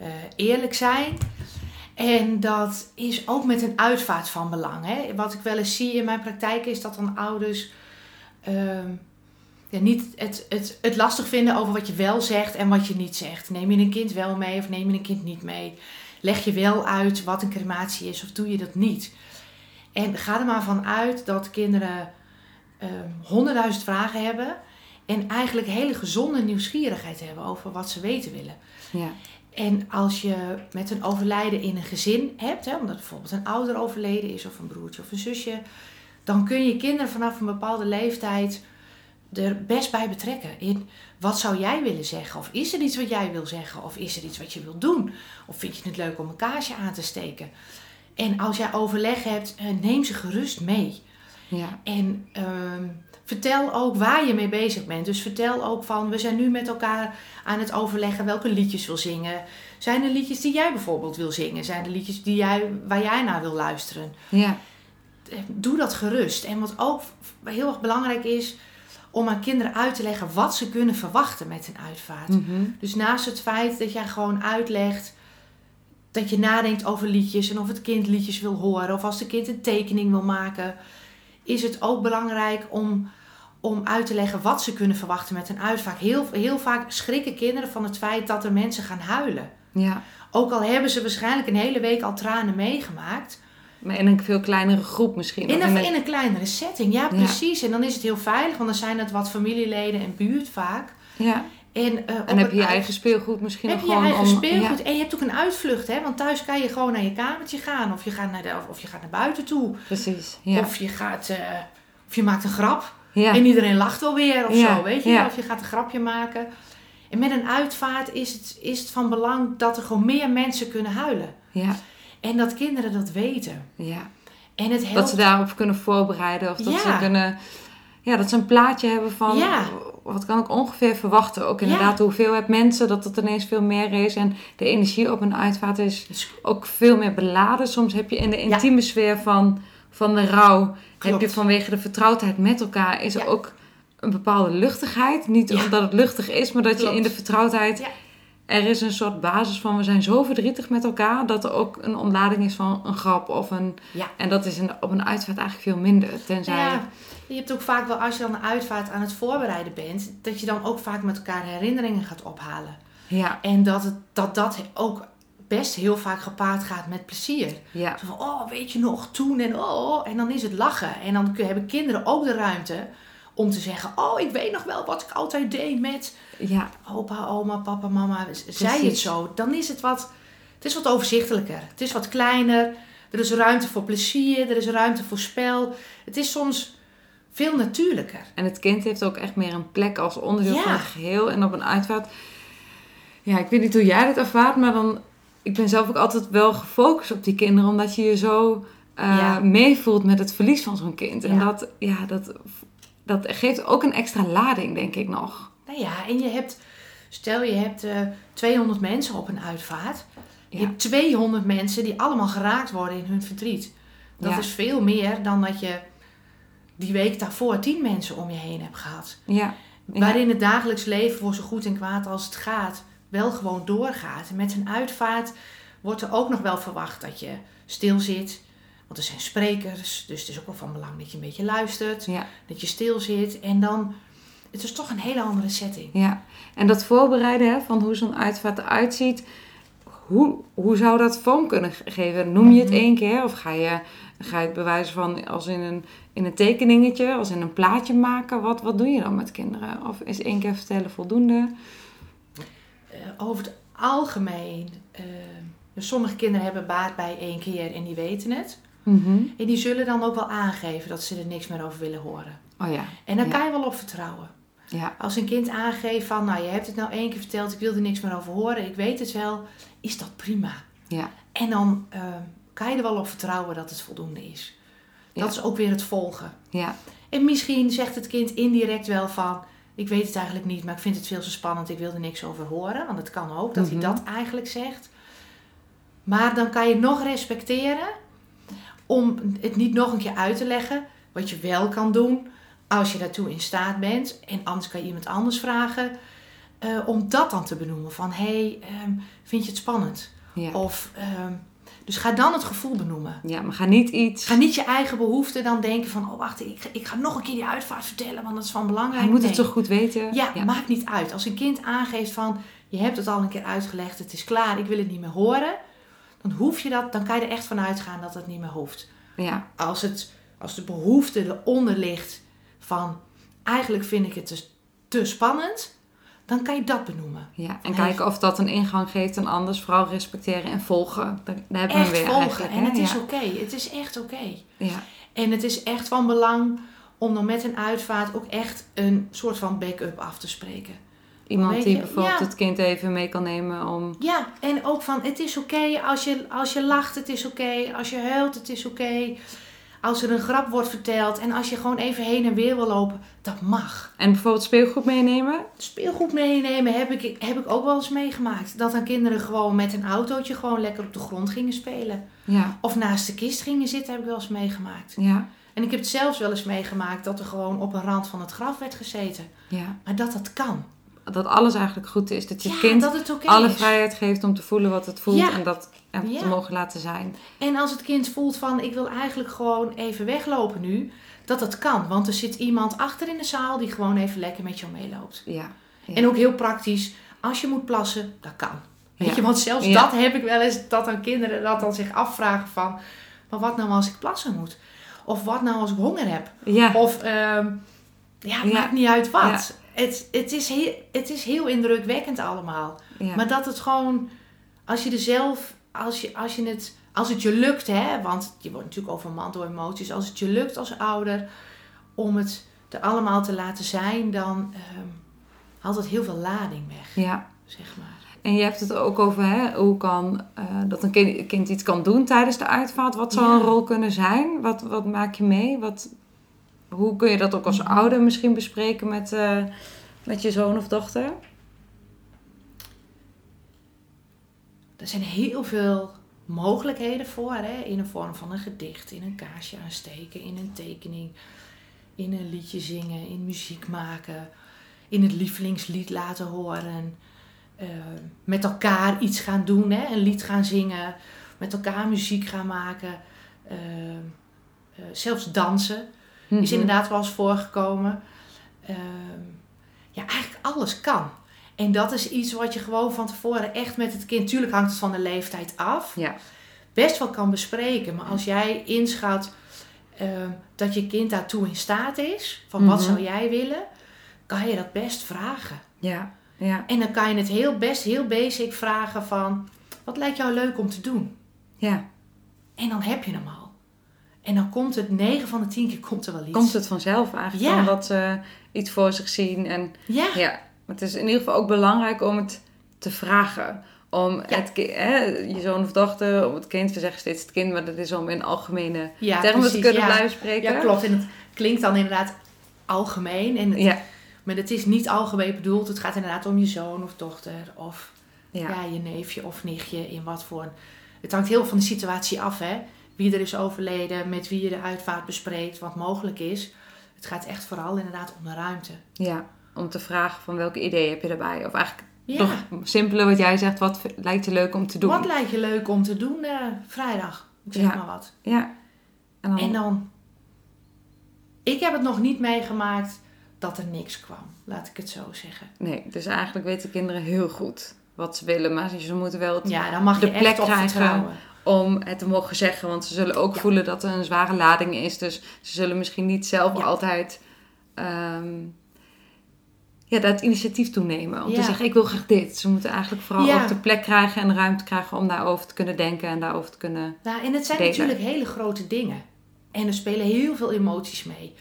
uh, eerlijk zijn. En dat is ook met een uitvaart van belang, hè. Wat ik wel eens zie in mijn praktijk is dat dan ouders uh, ja, niet het, het, het lastig vinden over wat je wel zegt en wat je niet zegt. Neem je een kind wel mee of neem je een kind niet mee? Leg je wel uit wat een crematie is of doe je dat niet? En ga er maar van uit dat kinderen uh, honderdduizend vragen hebben en eigenlijk hele gezonde nieuwsgierigheid hebben over wat ze weten willen. Ja. En als je met een overlijden in een gezin hebt, hè, omdat bijvoorbeeld een ouder overleden is of een broertje of een zusje, dan kun je kinderen vanaf een bepaalde leeftijd er best bij betrekken. In wat zou jij willen zeggen? Of is er iets wat jij wil zeggen? Of is er iets wat je wilt doen? Of vind je het leuk om een kaarsje aan te steken? En als jij overleg hebt, neem ze gerust mee. Ja. En um, vertel ook waar je mee bezig bent. Dus vertel ook van, we zijn nu met elkaar aan het overleggen welke liedjes wil zingen. Zijn er liedjes die jij bijvoorbeeld wil zingen? Zijn er liedjes die jij, waar jij naar wil luisteren? Ja. Doe dat gerust. En wat ook heel erg belangrijk is, om aan kinderen uit te leggen wat ze kunnen verwachten met een uitvaart. Mm-hmm. Dus naast het feit dat jij gewoon uitlegt, dat je nadenkt over liedjes en of het kind liedjes wil horen, of als het kind een tekening wil maken, is het ook belangrijk om, om uit te leggen wat ze kunnen verwachten met een uitvaart. Heel, heel vaak schrikken kinderen van het feit dat er mensen gaan huilen. Ja. Ook al hebben ze waarschijnlijk een hele week al tranen meegemaakt. Maar in een veel kleinere groep misschien. In een, in een kleinere setting, ja precies. Ja. En dan is het heel veilig, want dan zijn het wat familieleden en buurt vaak. Ja. En, uh, en heb je je eigen speelgoed misschien nog gewoon? Heb je je eigen om, speelgoed ja. En je hebt ook een uitvlucht, hè? Want thuis kan je gewoon naar je kamertje gaan. Of je gaat naar, de, of je gaat naar buiten toe. Precies, ja. Of je, gaat, uh, of je maakt een grap. Ja. En iedereen lacht wel weer of ja. zo, weet je. Ja. Of je gaat een grapje maken. En met een uitvaart is het, is het van belang dat er gewoon meer mensen kunnen huilen. Ja. En dat kinderen dat weten. Ja. En het helpt. Dat ze daarop kunnen voorbereiden. Of dat ja. ze kunnen... Ja, dat ze een plaatje hebben van... Ja. Wat kan ik ongeveer verwachten? Ook inderdaad ja. hoeveelheid mensen, dat het ineens veel meer is. En de energie op een uitvaart is ook veel meer beladen. Soms heb je in de intieme ja. sfeer van, van de rouw... Klopt. Heb je vanwege de vertrouwdheid met elkaar... is ja. er ook een bepaalde luchtigheid. Niet ja. omdat het luchtig is, maar dat Klopt. Je in de vertrouwdheid... Ja. er is een soort basis van, we zijn zo verdrietig met elkaar... dat er ook een ontlading is van een grap of een... Ja. En dat is op een uitvaart eigenlijk veel minder, tenzij... Ja. Je hebt ook vaak wel, als je dan een uitvaart aan het voorbereiden bent... dat je dan ook vaak met elkaar herinneringen gaat ophalen. Ja. En dat, het, dat dat ook best heel vaak gepaard gaat met plezier. Ja. Zo van, oh, weet je nog, toen en oh... En dan is het lachen. En dan hebben kinderen ook de ruimte om te zeggen... oh, ik weet nog wel wat ik altijd deed met... Ja. opa, oma, papa, mama, zei het zo. Dan is het wat... Het is wat overzichtelijker. Het is wat kleiner. Er is ruimte voor plezier. Er is ruimte voor spel. Het is soms... veel natuurlijker. En het kind heeft ook echt meer een plek als onderdeel ja. van het geheel. En op een uitvaart... Ja, ik weet niet hoe jij dit ervaart, maar dan... Ik ben zelf ook altijd wel gefocust op die kinderen. Omdat je je zo uh, ja. meevoelt met het verlies van zo'n kind. Ja. En dat, ja, dat, dat geeft ook een extra lading, denk ik nog. Nou ja, en je hebt... Stel, je hebt uh, tweehonderd mensen op een uitvaart. Je ja. hebt tweehonderd mensen die allemaal geraakt worden in hun verdriet. Dat ja. is veel meer dan dat je... die week daarvoor tien mensen om je heen heb gehad. Ja, ja. Waarin het dagelijks leven voor zo goed en kwaad als het gaat... wel gewoon doorgaat. En met een uitvaart wordt er ook nog wel verwacht dat je stil zit. Want er zijn sprekers, dus het is ook wel van belang dat je een beetje luistert. Ja. Dat je stil zit. En dan, het is toch een hele andere setting. Ja, en dat voorbereiden hè, van hoe zo'n uitvaart eruit ziet... Hoe, hoe zou dat vorm kunnen geven? Noem je het één keer of ga je, ga je het bewijzen van als in een, in een tekeningetje, als in een plaatje maken? Wat, wat doe je dan met kinderen? Of is één keer vertellen voldoende? Uh, over het algemeen, uh, dus sommige kinderen hebben baat bij één keer en die weten het. Mm-hmm. En die zullen dan ook wel aangeven dat ze er niks meer over willen horen. Oh ja. En daar ja. kan je wel op vertrouwen. Ja. Als een kind aangeeft van, nou je hebt het nou één keer verteld, ik wil er niks meer over horen, ik weet het wel, is dat prima. Ja. En dan uh, kan je er wel op vertrouwen dat het voldoende is. Dat is ook weer het volgen. Ja. En misschien zegt het kind indirect wel van... ik weet het eigenlijk niet, maar ik vind het veel te spannend. Ik wil er niks over horen. Want het kan ook dat mm-hmm. hij dat eigenlijk zegt. Maar dan kan je nog respecteren... om het niet nog een keer uit te leggen. Wat je wel kan doen... als je daartoe in staat bent. En anders kan je iemand anders vragen... Uh, om dat dan te benoemen. Van, hé, hey, um, vind je het spannend? Ja. Of... Um, Dus ga dan het gevoel benoemen. Ja, maar ga niet iets... Ga niet je eigen behoefte dan denken van... oh, wacht, ik ga, ik ga nog een keer die uitvaart vertellen... want dat is van belangrijk. Hij moet nee. het toch goed weten? Ja, ja, maakt niet uit. Als een kind aangeeft van... je hebt het al een keer uitgelegd, het is klaar... ik wil het niet meer horen... dan hoef je dat, dan kan je er echt van uitgaan dat het niet meer hoeft. Ja. Als, het, als de behoefte eronder ligt van... eigenlijk vind ik het te, te spannend... dan kan je dat benoemen. Ja, en kijken of dat een ingang geeft en anders. Vooral respecteren en volgen. Daar, daar hebben we weer volgen. Eigenlijk. En het ja. is oké. Okay. Het is echt oké. Okay. Ja. En het is echt van belang om dan met een uitvaart ook echt een soort van backup af te spreken. Iemand je, die bijvoorbeeld ja. het kind even mee kan nemen om... Ja, en ook van het is oké okay als, je, als je lacht, het is oké. Okay. Als je huilt, het is oké. Okay. Als er een grap wordt verteld en als je gewoon even heen en weer wil lopen, dat mag. En bijvoorbeeld speelgoed meenemen? Speelgoed meenemen heb ik, heb ik ook wel eens meegemaakt. Dat dan kinderen gewoon met een autootje gewoon lekker op de grond gingen spelen. Ja. Of naast de kist gingen zitten, heb ik wel eens meegemaakt. Ja. En ik heb het zelfs wel eens meegemaakt dat er gewoon op een rand van het graf werd gezeten. Ja. Maar dat dat kan. Dat alles eigenlijk goed is. Dat je ja, kind dat het okay alle is. Vrijheid geeft om te voelen wat het voelt. Ja. En dat en ja. te mogen laten zijn. En als het kind voelt van... ik wil eigenlijk gewoon even weglopen nu. Dat dat kan. Want er zit iemand achter in de zaal... die gewoon even lekker met jou meeloopt. Ja. Ja. En ook heel praktisch. Als je moet plassen, dat kan. Weet ja. je, want zelfs ja. dat heb ik wel eens... dat dan kinderen dat dan zich afvragen van... maar wat nou als ik plassen moet? Of wat nou als ik honger heb? Ja. Of... Um, ja, het ja. maakt niet uit wat... Ja. Het, het, is heel, het is heel indrukwekkend allemaal. Ja. Maar dat het gewoon... Als je er zelf... Als, je, als, je het, als het je lukt... hè, want je wordt natuurlijk overmand door emoties. Als het je lukt als ouder... om het er allemaal te laten zijn... dan um, haalt het heel veel lading weg. Ja. Zeg maar. En je hebt het ook over... Hè, hoe kan uh, dat een kind, kind iets kan doen tijdens de uitvaart. Wat zou ja. een rol kunnen zijn? Wat, wat maak je mee? Wat... Hoe kun je dat ook als ouder misschien bespreken met, uh, met je zoon of dochter? Er zijn heel veel mogelijkheden voor. Hè? In de vorm van een gedicht, in een kaarsje aansteken, in een tekening, in een liedje zingen, in muziek maken, in het lievelingslied laten horen. Uh, met elkaar iets gaan doen, hè? Een lied gaan zingen, met elkaar muziek gaan maken, uh, uh, zelfs dansen. Is inderdaad wel eens voorgekomen. Uh, ja, eigenlijk alles kan. En dat is iets wat je gewoon van tevoren echt met het kind... Tuurlijk hangt het van de leeftijd af. Ja. Best wel kan bespreken. Maar als jij inschat uh, dat je kind daartoe in staat is... van mm-hmm. wat zou jij willen, kan je dat best vragen. Ja. Ja. En dan kan je het heel best, heel basic vragen van... wat lijkt jou leuk om te doen? Ja. En dan heb je hem al. En dan komt het negen van de tien keer komt er wel iets. Komt het vanzelf eigenlijk. Ja. Omdat ze iets voor zich zien. En, ja. ja. Maar het is in ieder geval ook belangrijk om het te vragen. Om ja. het kind, hè, je zoon of dochter, om het kind. We zeggen steeds het kind, maar dat is om in algemene ja, termen precies, te kunnen ja. blijven spreken. Ja, klopt. En het klinkt dan inderdaad algemeen. En het, ja. Maar het is niet algemeen bedoeld. Het gaat inderdaad om je zoon of dochter. Of ja. Ja, je neefje of nichtje. In wat voor een... Het hangt heel veel van de situatie af, hè. Wie er is overleden, met wie je de uitvaart bespreekt, wat mogelijk is. Het gaat echt vooral inderdaad om de ruimte. Ja, om te vragen van welke ideeën heb je daarbij? Of eigenlijk ja. toch simpeler wat jij zegt, wat lijkt je leuk om te doen? Wat lijkt je leuk om te doen eh, vrijdag? Ik zeg ja. maar wat. Ja. En dan... en dan... Ik heb het nog niet meegemaakt dat er niks kwam, laat ik het zo zeggen. Nee, dus eigenlijk weten kinderen heel goed wat ze willen, maar ze moeten wel het, ja, dan mag je de plek echt op krijgen. Vertrouwen. Om het te mogen zeggen. Want ze zullen ook ja. voelen dat er een zware lading is. Dus ze zullen misschien niet zelf ja. altijd... Um, ja, dat initiatief toenemen. Om ja. te zeggen, ik wil graag dit. Ze moeten eigenlijk vooral ja. ook de plek krijgen en ruimte krijgen... om daarover te kunnen denken en daarover te kunnen nou, en het zijn delen. Natuurlijk hele grote dingen. En er spelen heel veel emoties mee.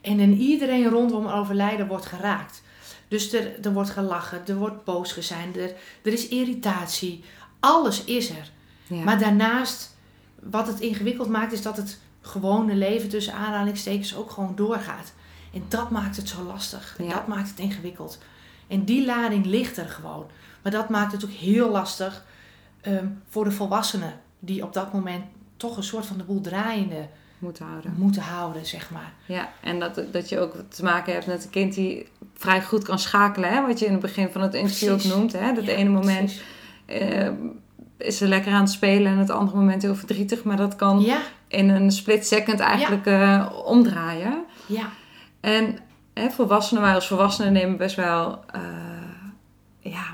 En in iedereen rondom overlijden wordt geraakt. Dus er, er wordt gelachen, er wordt boos gezien, er, er is irritatie. Alles is er. Ja. Maar daarnaast, wat het ingewikkeld maakt, is dat het gewone leven tussen aanhalingstekens ook gewoon doorgaat. En dat maakt het zo lastig. En ja. dat maakt het ingewikkeld. En die lading ligt er gewoon. Maar dat maakt het ook heel lastig um, voor de volwassenen. Die op dat moment toch een soort van de boel draaiende moeten houden. Moeten houden, zeg maar. Ja, en dat, dat je ook te maken hebt met een kind die vrij goed kan schakelen. Hè? Wat je in het begin van het interview ook noemt. Hè? Dat ja, ene moment uh, is ze lekker aan het spelen en het andere moment heel verdrietig. Maar dat kan ja. in een split second eigenlijk ja. uh, omdraaien. Ja. En hè, volwassenen, wij als volwassenen nemen best wel... Uh, ja.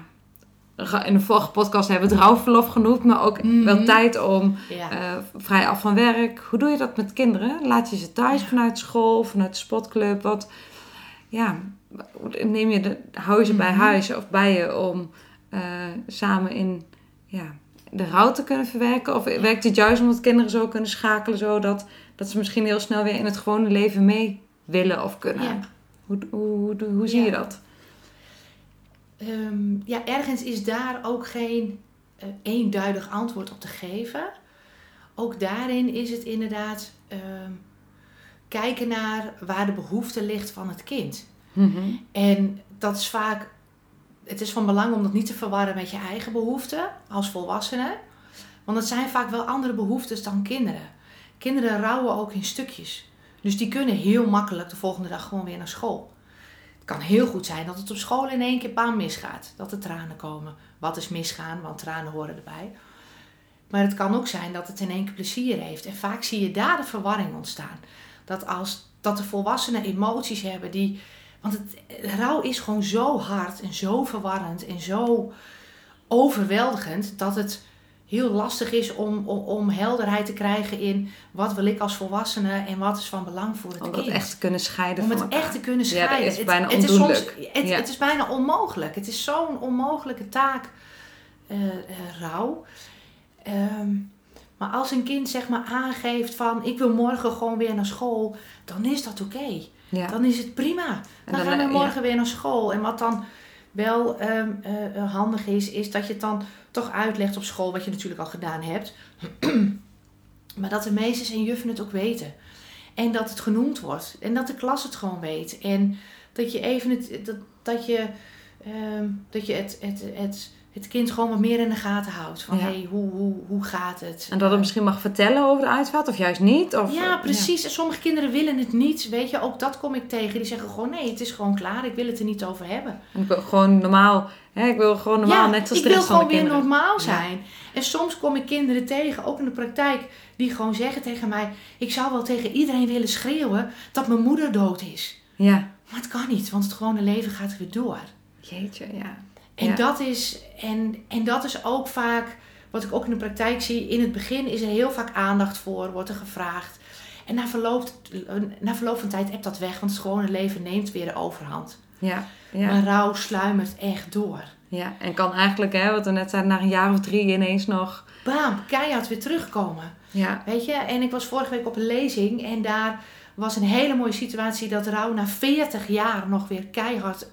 In de vorige podcast hebben we rouwverlof genoemd. Maar ook mm-hmm. wel tijd om ja. uh, vrij af van werk. Hoe doe je dat met kinderen? Laat je ze thuis ja. vanuit school, vanuit de sportclub? Wat, ja, neem je de, hou je ze mm-hmm. bij huis of bij je om uh, samen in ja, de rouw te kunnen verwerken? Of ja. werkt het juist omdat kinderen zo kunnen schakelen? Zodat dat ze misschien heel snel weer in het gewone leven mee willen of kunnen. Ja. Hoe, hoe, hoe, hoe zie ja. je dat? Um, ja, ergens is daar ook geen uh, eenduidig antwoord op te geven. Ook daarin is het inderdaad um, kijken naar waar de behoefte ligt van het kind. Mm-hmm. En dat is vaak, het is van belang om dat niet te verwarren met je eigen behoeften als volwassene. Want dat zijn vaak wel andere behoeftes dan kinderen. Kinderen rouwen ook in stukjes. Dus die kunnen heel makkelijk de volgende dag gewoon weer naar school. Het kan heel goed zijn dat het op school in één keer bam misgaat. Dat er tranen komen. Wat is misgaan? Want tranen horen erbij. Maar het kan ook zijn dat het in één keer plezier heeft. En vaak zie je daar de verwarring ontstaan. Dat, als, dat de volwassenen emoties hebben die... Want het, rouw is gewoon zo hard en zo verwarrend en zo overweldigend... dat het heel lastig is om, om, om helderheid te krijgen in... wat wil ik als volwassene en wat is van belang voor het om kind. Om het echt te kunnen scheiden Om het elkaar. echt te kunnen scheiden. Ja, dat is bijna het, het, is soms, het, ja. het is bijna onmogelijk. Het is zo'n onmogelijke taak, uh, uh, rouw. Um, maar als een kind zeg maar aangeeft van... ik wil morgen gewoon weer naar school, dan is dat oké. Okay. Ja. Dan is het prima. Dan, en dan gaan we morgen ja. weer naar school. En wat dan... wel um, uh, handig is, is dat je het dan toch uitlegt op school, wat je natuurlijk al gedaan hebt. Maar dat de meesters en juffen het ook weten. En dat het genoemd wordt. En dat de klas het gewoon weet. En dat je even het, dat, dat je, um, dat je het, het, het, het kind gewoon wat meer in de gaten houdt. Van ja. hey, hoe, hoe, hoe gaat het? En dat het misschien mag vertellen over de uitvaart of juist niet? Of, ja, precies. Ja. En sommige kinderen willen het niet. Weet je, ook dat kom ik tegen. Die zeggen gewoon nee, het is gewoon klaar. Ik wil het er niet over hebben. En ik wil gewoon normaal, hè, ik wil gewoon normaal ja, net als de rest van de kinderen. Ik wil gewoon weer normaal zijn. Ja. En soms kom ik kinderen tegen, ook in de praktijk, die gewoon zeggen tegen mij... ik zou wel tegen iedereen willen schreeuwen dat mijn moeder dood is. Ja. Maar het kan niet, want het gewone leven gaat weer door. Jeetje, ja. En, ja. dat is, en, en dat is ook vaak, wat ik ook in de praktijk zie, in het begin is er heel vaak aandacht voor, wordt er gevraagd. En na verloop, na verloop van tijd hebt dat weg, want het gewone leven neemt weer de overhand. Ja, ja. Maar rouw sluimert echt door. Ja, en kan eigenlijk, hè, wat we net zeiden, na een jaar of drie ineens nog... Bam, keihard weer terugkomen. Ja. Weet je, en ik was vorige week op een lezing en daar was een hele mooie situatie dat rouw na veertig jaar nog weer keihard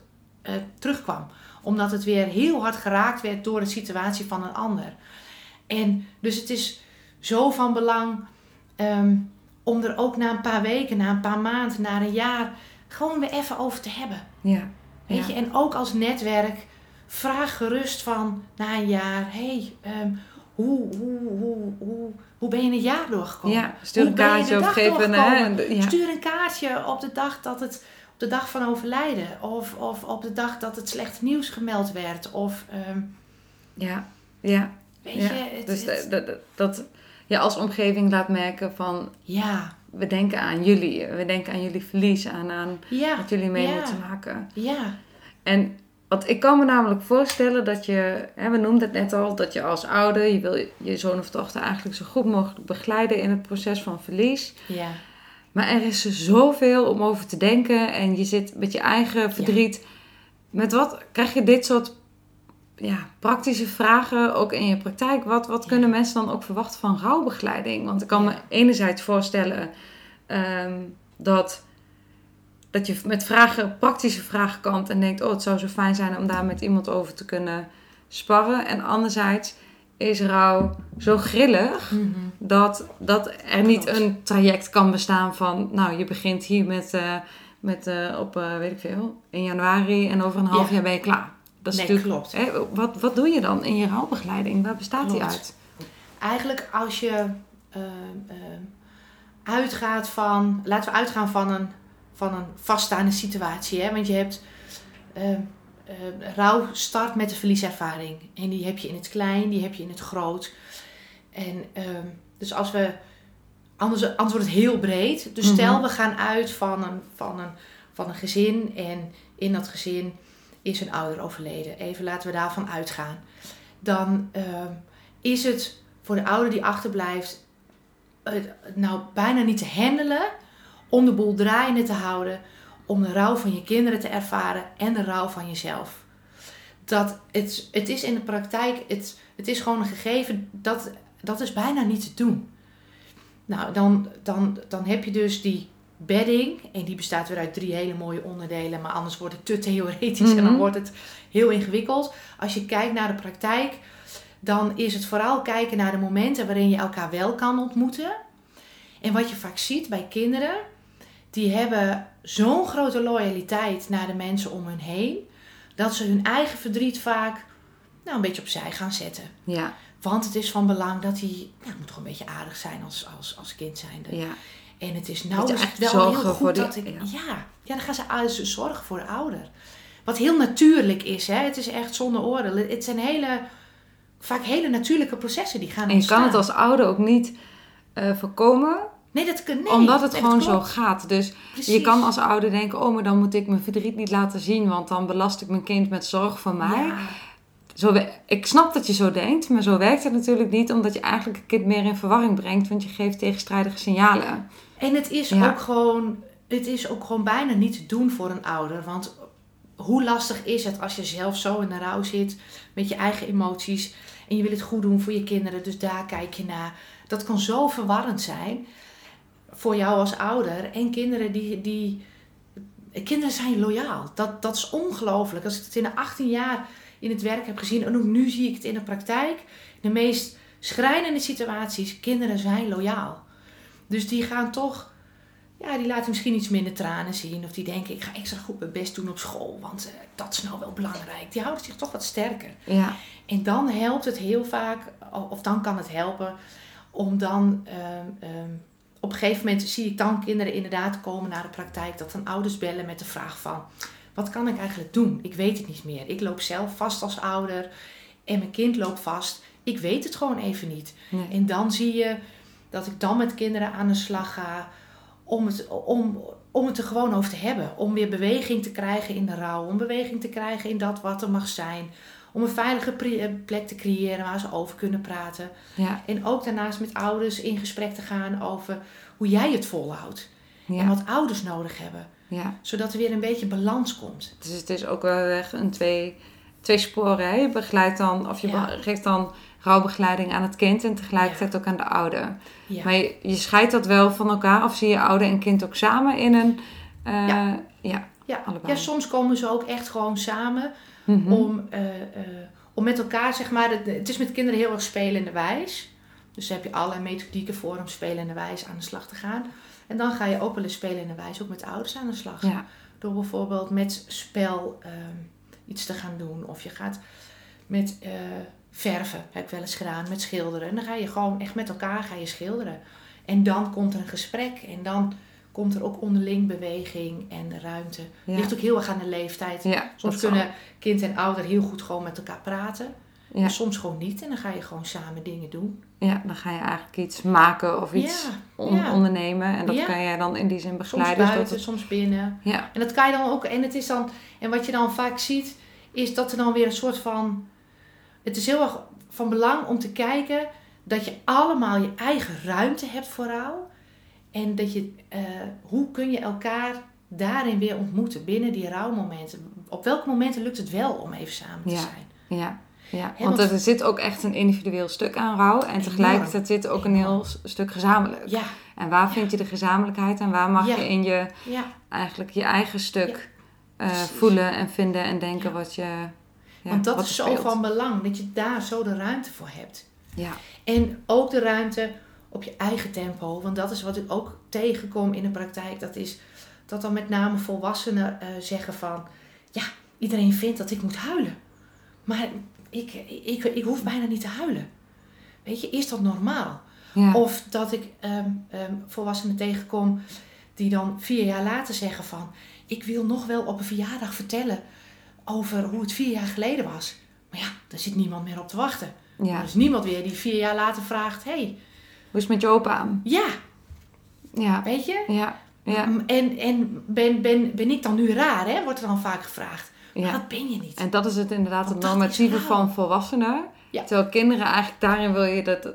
uh, terugkwam. Omdat het weer heel hard geraakt werd door de situatie van een ander. En dus het is zo van belang um, om er ook na een paar weken, na een paar maanden, na een jaar... gewoon weer even over te hebben. Ja, weet ja. je? En ook als netwerk, vraag gerust van na een jaar... hé, hey, um, hoe, hoe, hoe, hoe, hoe ben je een jaar doorgekomen? Ja, stuur een hoe kaartje opgeven. Ja. Stuur een kaartje op de dag dat het... de dag van overlijden. Of, of op de dag dat het slecht nieuws gemeld werd. Of... Um, ja, ja. Weet ja. je... Het, dus het, dat, dat, dat je als omgeving laat merken van... Ja. We denken aan jullie. We denken aan jullie verlies. Aan, aan ja. wat jullie mee ja. moeten maken. Ja. En wat ik kan me namelijk voorstellen dat je... Hè, we noemden het net al. Dat je als ouder... Je wil je zoon of dochter eigenlijk zo goed mogelijk begeleiden... in het proces van verlies. Ja. Maar er is zoveel om over te denken. En je zit met je eigen verdriet. Ja. Met wat krijg je dit soort ja, praktische vragen ook in je praktijk? Wat, wat ja. kunnen mensen dan ook verwachten van rouwbegeleiding? Want ik kan ja. me enerzijds voorstellen um, dat, dat je met vragen, praktische vragen komt. En denkt, oh, het zou zo fijn zijn om daar met iemand over te kunnen sparren. En anderzijds is rouw zo grillig mm-hmm. dat, dat er niet Klopt. een traject kan bestaan van... nou, je begint hier met, uh, met uh, op, uh, weet ik veel, in januari en over een half ja. jaar ben je klaar. Dat is nee, natuurlijk, klopt. Hè, wat, wat doe je dan in je rouwbegeleiding? Waar bestaat klopt. die uit? Eigenlijk als je uh, uh, uitgaat van... Laten we uitgaan van een, van een vaststaande situatie. Hè? Want je hebt... Uh, Uh, rouw start met de verlieservaring. En die heb je in het klein, die heb je in het groot. En uh, dus als we... Anders, anders wordt het heel breed. Dus mm-hmm. stel we gaan uit van een, van, een, van een gezin. En in dat gezin is een ouder overleden. Even laten we daarvan uitgaan. Dan uh, is het voor de ouder die achterblijft... Uh, nou bijna niet te handelen. Om de boel draaiende te houden. Om de rouw van je kinderen te ervaren en de rouw van jezelf. Dat het, het is in de praktijk, het, het is gewoon een gegeven, dat, dat is bijna niet te doen. Nou, dan, dan, dan heb je dus die bedding. En die bestaat weer uit drie hele mooie onderdelen. Maar anders wordt het te theoretisch mm-hmm. en dan wordt het heel ingewikkeld. Als je kijkt naar de praktijk, dan is het vooral kijken naar de momenten waarin je elkaar wel kan ontmoeten. En wat je vaak ziet bij kinderen, die hebben... zo'n grote loyaliteit naar de mensen om hun heen... dat ze hun eigen verdriet vaak nou, een beetje opzij gaan zetten. Ja. Want het is van belang dat die... Nou, het moet gewoon een beetje aardig zijn als, als, als kind zijnde. Ja. En het is nou is het wel heel goed dat die, ik... Ja. Ja, ja, dan gaan ze zorgen voor de ouder. Wat heel natuurlijk is. Hè? Het is echt zonder oordeel. Het zijn hele, vaak hele natuurlijke processen die gaan ontstaan. En je kan het als ouder ook niet uh, voorkomen... Nee, dat kan, nee, Omdat het gewoon klopt. zo gaat. Dus Precies. je kan als ouder denken... oh, maar dan moet ik mijn verdriet niet laten zien... want dan belast ik mijn kind met zorg voor mij. Ja. Zo, ik snap dat je zo denkt... maar zo werkt het natuurlijk niet... omdat je eigenlijk het kind meer in verwarring brengt... want je geeft tegenstrijdige signalen. En het is, ja. ook, gewoon, het is ook gewoon bijna niet te doen voor een ouder. Want hoe lastig is het als je zelf zo in de rouw zit... met je eigen emoties... en je wil het goed doen voor je kinderen... dus daar kijk je naar. Dat kan zo verwarrend zijn... voor jou als ouder. En kinderen die... die kinderen zijn loyaal. Dat, dat is ongelooflijk. Als ik het in de achttien jaar in het werk heb gezien... en ook nu zie ik het in de praktijk... de meest schrijnende situaties... kinderen zijn loyaal. Dus die gaan toch... ja, die laten misschien iets minder tranen zien... of die denken, ik ga extra goed mijn best doen op school... want uh, dat is nou wel belangrijk. Die houden zich toch wat sterker. Ja. En dan helpt het heel vaak... of dan kan het helpen... om dan... Um, um, op een gegeven moment zie ik dan kinderen inderdaad komen naar de praktijk... dat dan ouders bellen met de vraag van... wat kan ik eigenlijk doen? Ik weet het niet meer. Ik loop zelf vast als ouder en mijn kind loopt vast. Ik weet het gewoon even niet. Nee. En dan zie je dat ik dan met kinderen aan de slag ga... om het, om, om het er gewoon over te hebben. Om weer beweging te krijgen in de rouw. Om beweging te krijgen in dat wat er mag zijn. Om een veilige plek te creëren waar ze over kunnen praten. Ja. En ook daarnaast met ouders in gesprek te gaan over hoe jij het volhoudt. Ja. En wat ouders nodig hebben. Ja. Zodat er weer een beetje balans komt. Dus het is ook wel echt een twee, twee sporen. Hè? Je begeleidt dan, of je ja. geeft dan rouwbegeleiding aan het kind en tegelijkertijd ja. ook aan de ouder. Ja. Maar je, je scheidt dat wel van elkaar of zie je ouder en kind ook samen in een... Uh, ja. Ja, ja. ja, soms komen ze ook echt gewoon samen... Mm-hmm. Om, uh, uh, om met elkaar, zeg maar, het, het is met kinderen heel erg spelende wijs. Dus daar heb je allerlei methodieken voor om spelende wijs aan de slag te gaan. En dan ga je ook wel eens spelende wijs ook met ouders aan de slag. Ja. Door bijvoorbeeld met spel uh, iets te gaan doen. Of je gaat met uh, verven, heb ik wel eens gedaan, met schilderen. En dan ga je gewoon echt met elkaar ga je schilderen. En dan komt er een gesprek en dan... komt er ook onderling beweging en ruimte. Ja. Ligt ook heel erg aan de leeftijd. Ja, soms kunnen zal. kind en ouder heel goed gewoon met elkaar praten. Ja. En soms gewoon niet. En dan ga je gewoon samen dingen doen. Ja, dan ga je eigenlijk iets maken of iets ja. On- ja. ondernemen. En dat ja. kan jij dan in die zin begeleiden. Soms buiten, het... soms binnen. Ja. En dat kan je dan ook. En, het is dan, en wat je dan vaak ziet, is dat er dan weer een soort van... Het is heel erg van belang om te kijken dat je allemaal je eigen ruimte hebt voor rouw. En dat je, uh, hoe kun je elkaar daarin weer ontmoeten binnen die rouwmomenten? Op welke momenten lukt het wel om even samen te ja, zijn? Ja, ja. He, want, want er zit ook echt een individueel stuk aan rouw. En tegelijkertijd zit ook een heel stuk gezamenlijk. Ja. En waar vind je de gezamenlijkheid? En waar mag ja. je in je ja. eigenlijk je eigen stuk ja. uh, voelen en vinden en denken ja. wat je... Ja, want dat is zo speelt. Van belang. Dat je daar zo de ruimte voor hebt. Ja. En ook de ruimte op je eigen tempo. Want dat is wat ik ook tegenkom in de praktijk. Dat is dat dan met name volwassenen uh, zeggen van... Ja, iedereen vindt dat ik moet huilen. Maar ik, ik, ik, ik hoef bijna niet te huilen. Weet je, is dat normaal? Ja. Of dat ik um, um, volwassenen tegenkom die dan vier jaar later zeggen van... Ik wil nog wel op een verjaardag vertellen over hoe het vier jaar geleden was. Maar ja, daar zit niemand meer op te wachten. Ja. Er is niemand weer die vier jaar later vraagt... Hey, hoe is het met je opa aan? Ja. Ja. Weet je? Ja. Ja. En, en ben, ben, ben ik dan nu raar, hè? Wordt er dan vaak gevraagd. Maar ja. Dat ben je niet. En dat is het inderdaad, want het normatieve van volwassenen. Ja. Terwijl kinderen eigenlijk daarin wil je dat...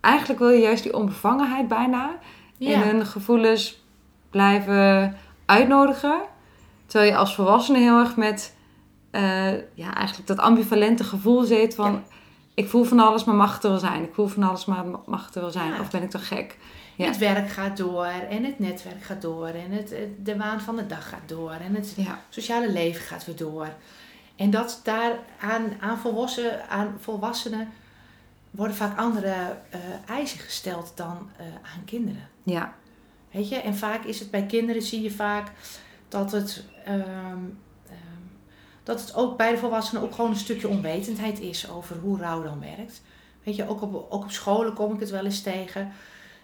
Eigenlijk wil je juist die onbevangenheid bijna. Ja. En hun gevoelens blijven uitnodigen. Terwijl je als volwassene heel erg met... Uh, ja, eigenlijk dat ambivalente gevoel zit van... Ja. Ik voel van alles, maar mag het er wel zijn. Ik voel van alles, maar mag het er wel zijn. Ja. Of ben ik toch gek? Ja. Het werk gaat door. En het netwerk gaat door. En het, de waan van de dag gaat door. En het ja. sociale leven gaat weer door. En dat daar aan, aan, volwassen, aan volwassenen... worden vaak andere uh, eisen gesteld dan uh, aan kinderen. Ja. Weet je? En vaak is het bij kinderen, zie je vaak... dat het... Um, dat het ook bij de volwassenen ook gewoon een stukje onwetendheid is over hoe rouw dan werkt. Weet je, ook op, ook op scholen kom ik het wel eens tegen.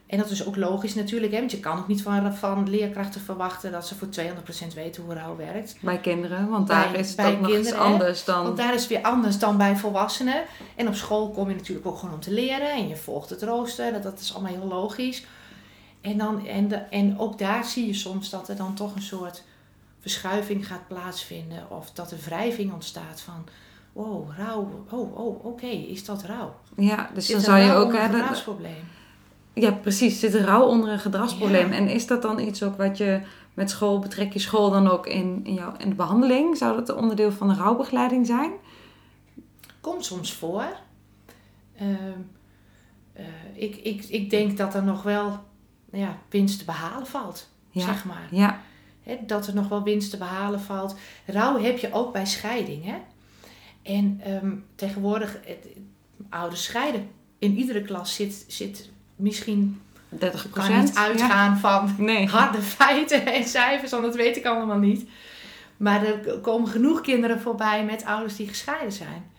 En dat is ook logisch natuurlijk, hè? Want je kan ook niet van, van leerkrachten verwachten dat ze voor tweehonderd procent weten hoe rouw werkt. Bij kinderen, want daar bij, is het bij ook kinderen, nog iets anders dan... Want daar is het weer anders dan bij volwassenen. En op school kom je natuurlijk ook gewoon om te leren en je volgt het rooster. Dat, dat is allemaal heel logisch. En, dan, en, de, en ook daar zie je soms dat er dan toch een soort... verschuiving gaat plaatsvinden of dat er wrijving ontstaat van wow, rouw, oh, oh oké, okay, is dat rouw? Ja, dus zit dan zou je ook hebben. Gedragsprobleem. Ja, precies, zit er rouw onder een gedragsprobleem? Ja. En is dat dan iets ook wat je met school, betrek je school dan ook in, in, jou, in de behandeling? Zou dat een onderdeel van de rouwbegeleiding zijn? Komt soms voor. Uh, uh, ik, ik, ik denk dat er nog wel ja, winst te behalen valt, ja. zeg maar. Ja. He, dat er nog wel winst te behalen valt. Rouw heb je ook bij scheiding. Hè? En um, tegenwoordig, het, ouders scheiden. In iedere klas zit, zit misschien... dertig procent. Ik kan niet uitgaan ja. van nee. harde feiten en cijfers. Want dat weet ik allemaal niet. Maar er komen genoeg kinderen voorbij met ouders die gescheiden zijn.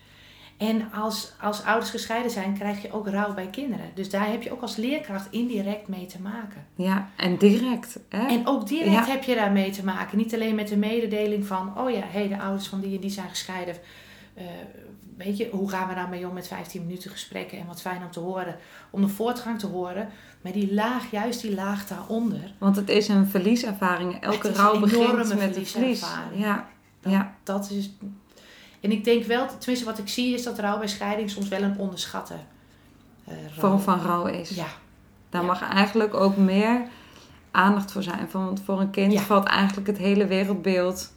En als, als ouders gescheiden zijn, krijg je ook rouw bij kinderen. Dus daar heb je ook als leerkracht indirect mee te maken. Ja, en direct. Hè? En ook direct ja. heb je daar mee te maken. Niet alleen met de mededeling van... oh ja, hey, de ouders van die en die zijn gescheiden. Uh, weet je, hoe gaan we daarmee om met vijftien minuten gesprekken? En wat fijn om te horen, om de voortgang te horen. Maar die laag, juist die laag daaronder. Want het is een verlieservaring. Elke rouw begint met een verlies. Ja. Dat, ja. dat is... En ik denk wel, tenminste wat ik zie, is dat rouw bij scheiding soms wel een onderschatte uh, vorm van rouw is. Ja. Daar ja. mag eigenlijk ook meer aandacht voor zijn. Want voor een kind ja. valt eigenlijk het hele wereldbeeld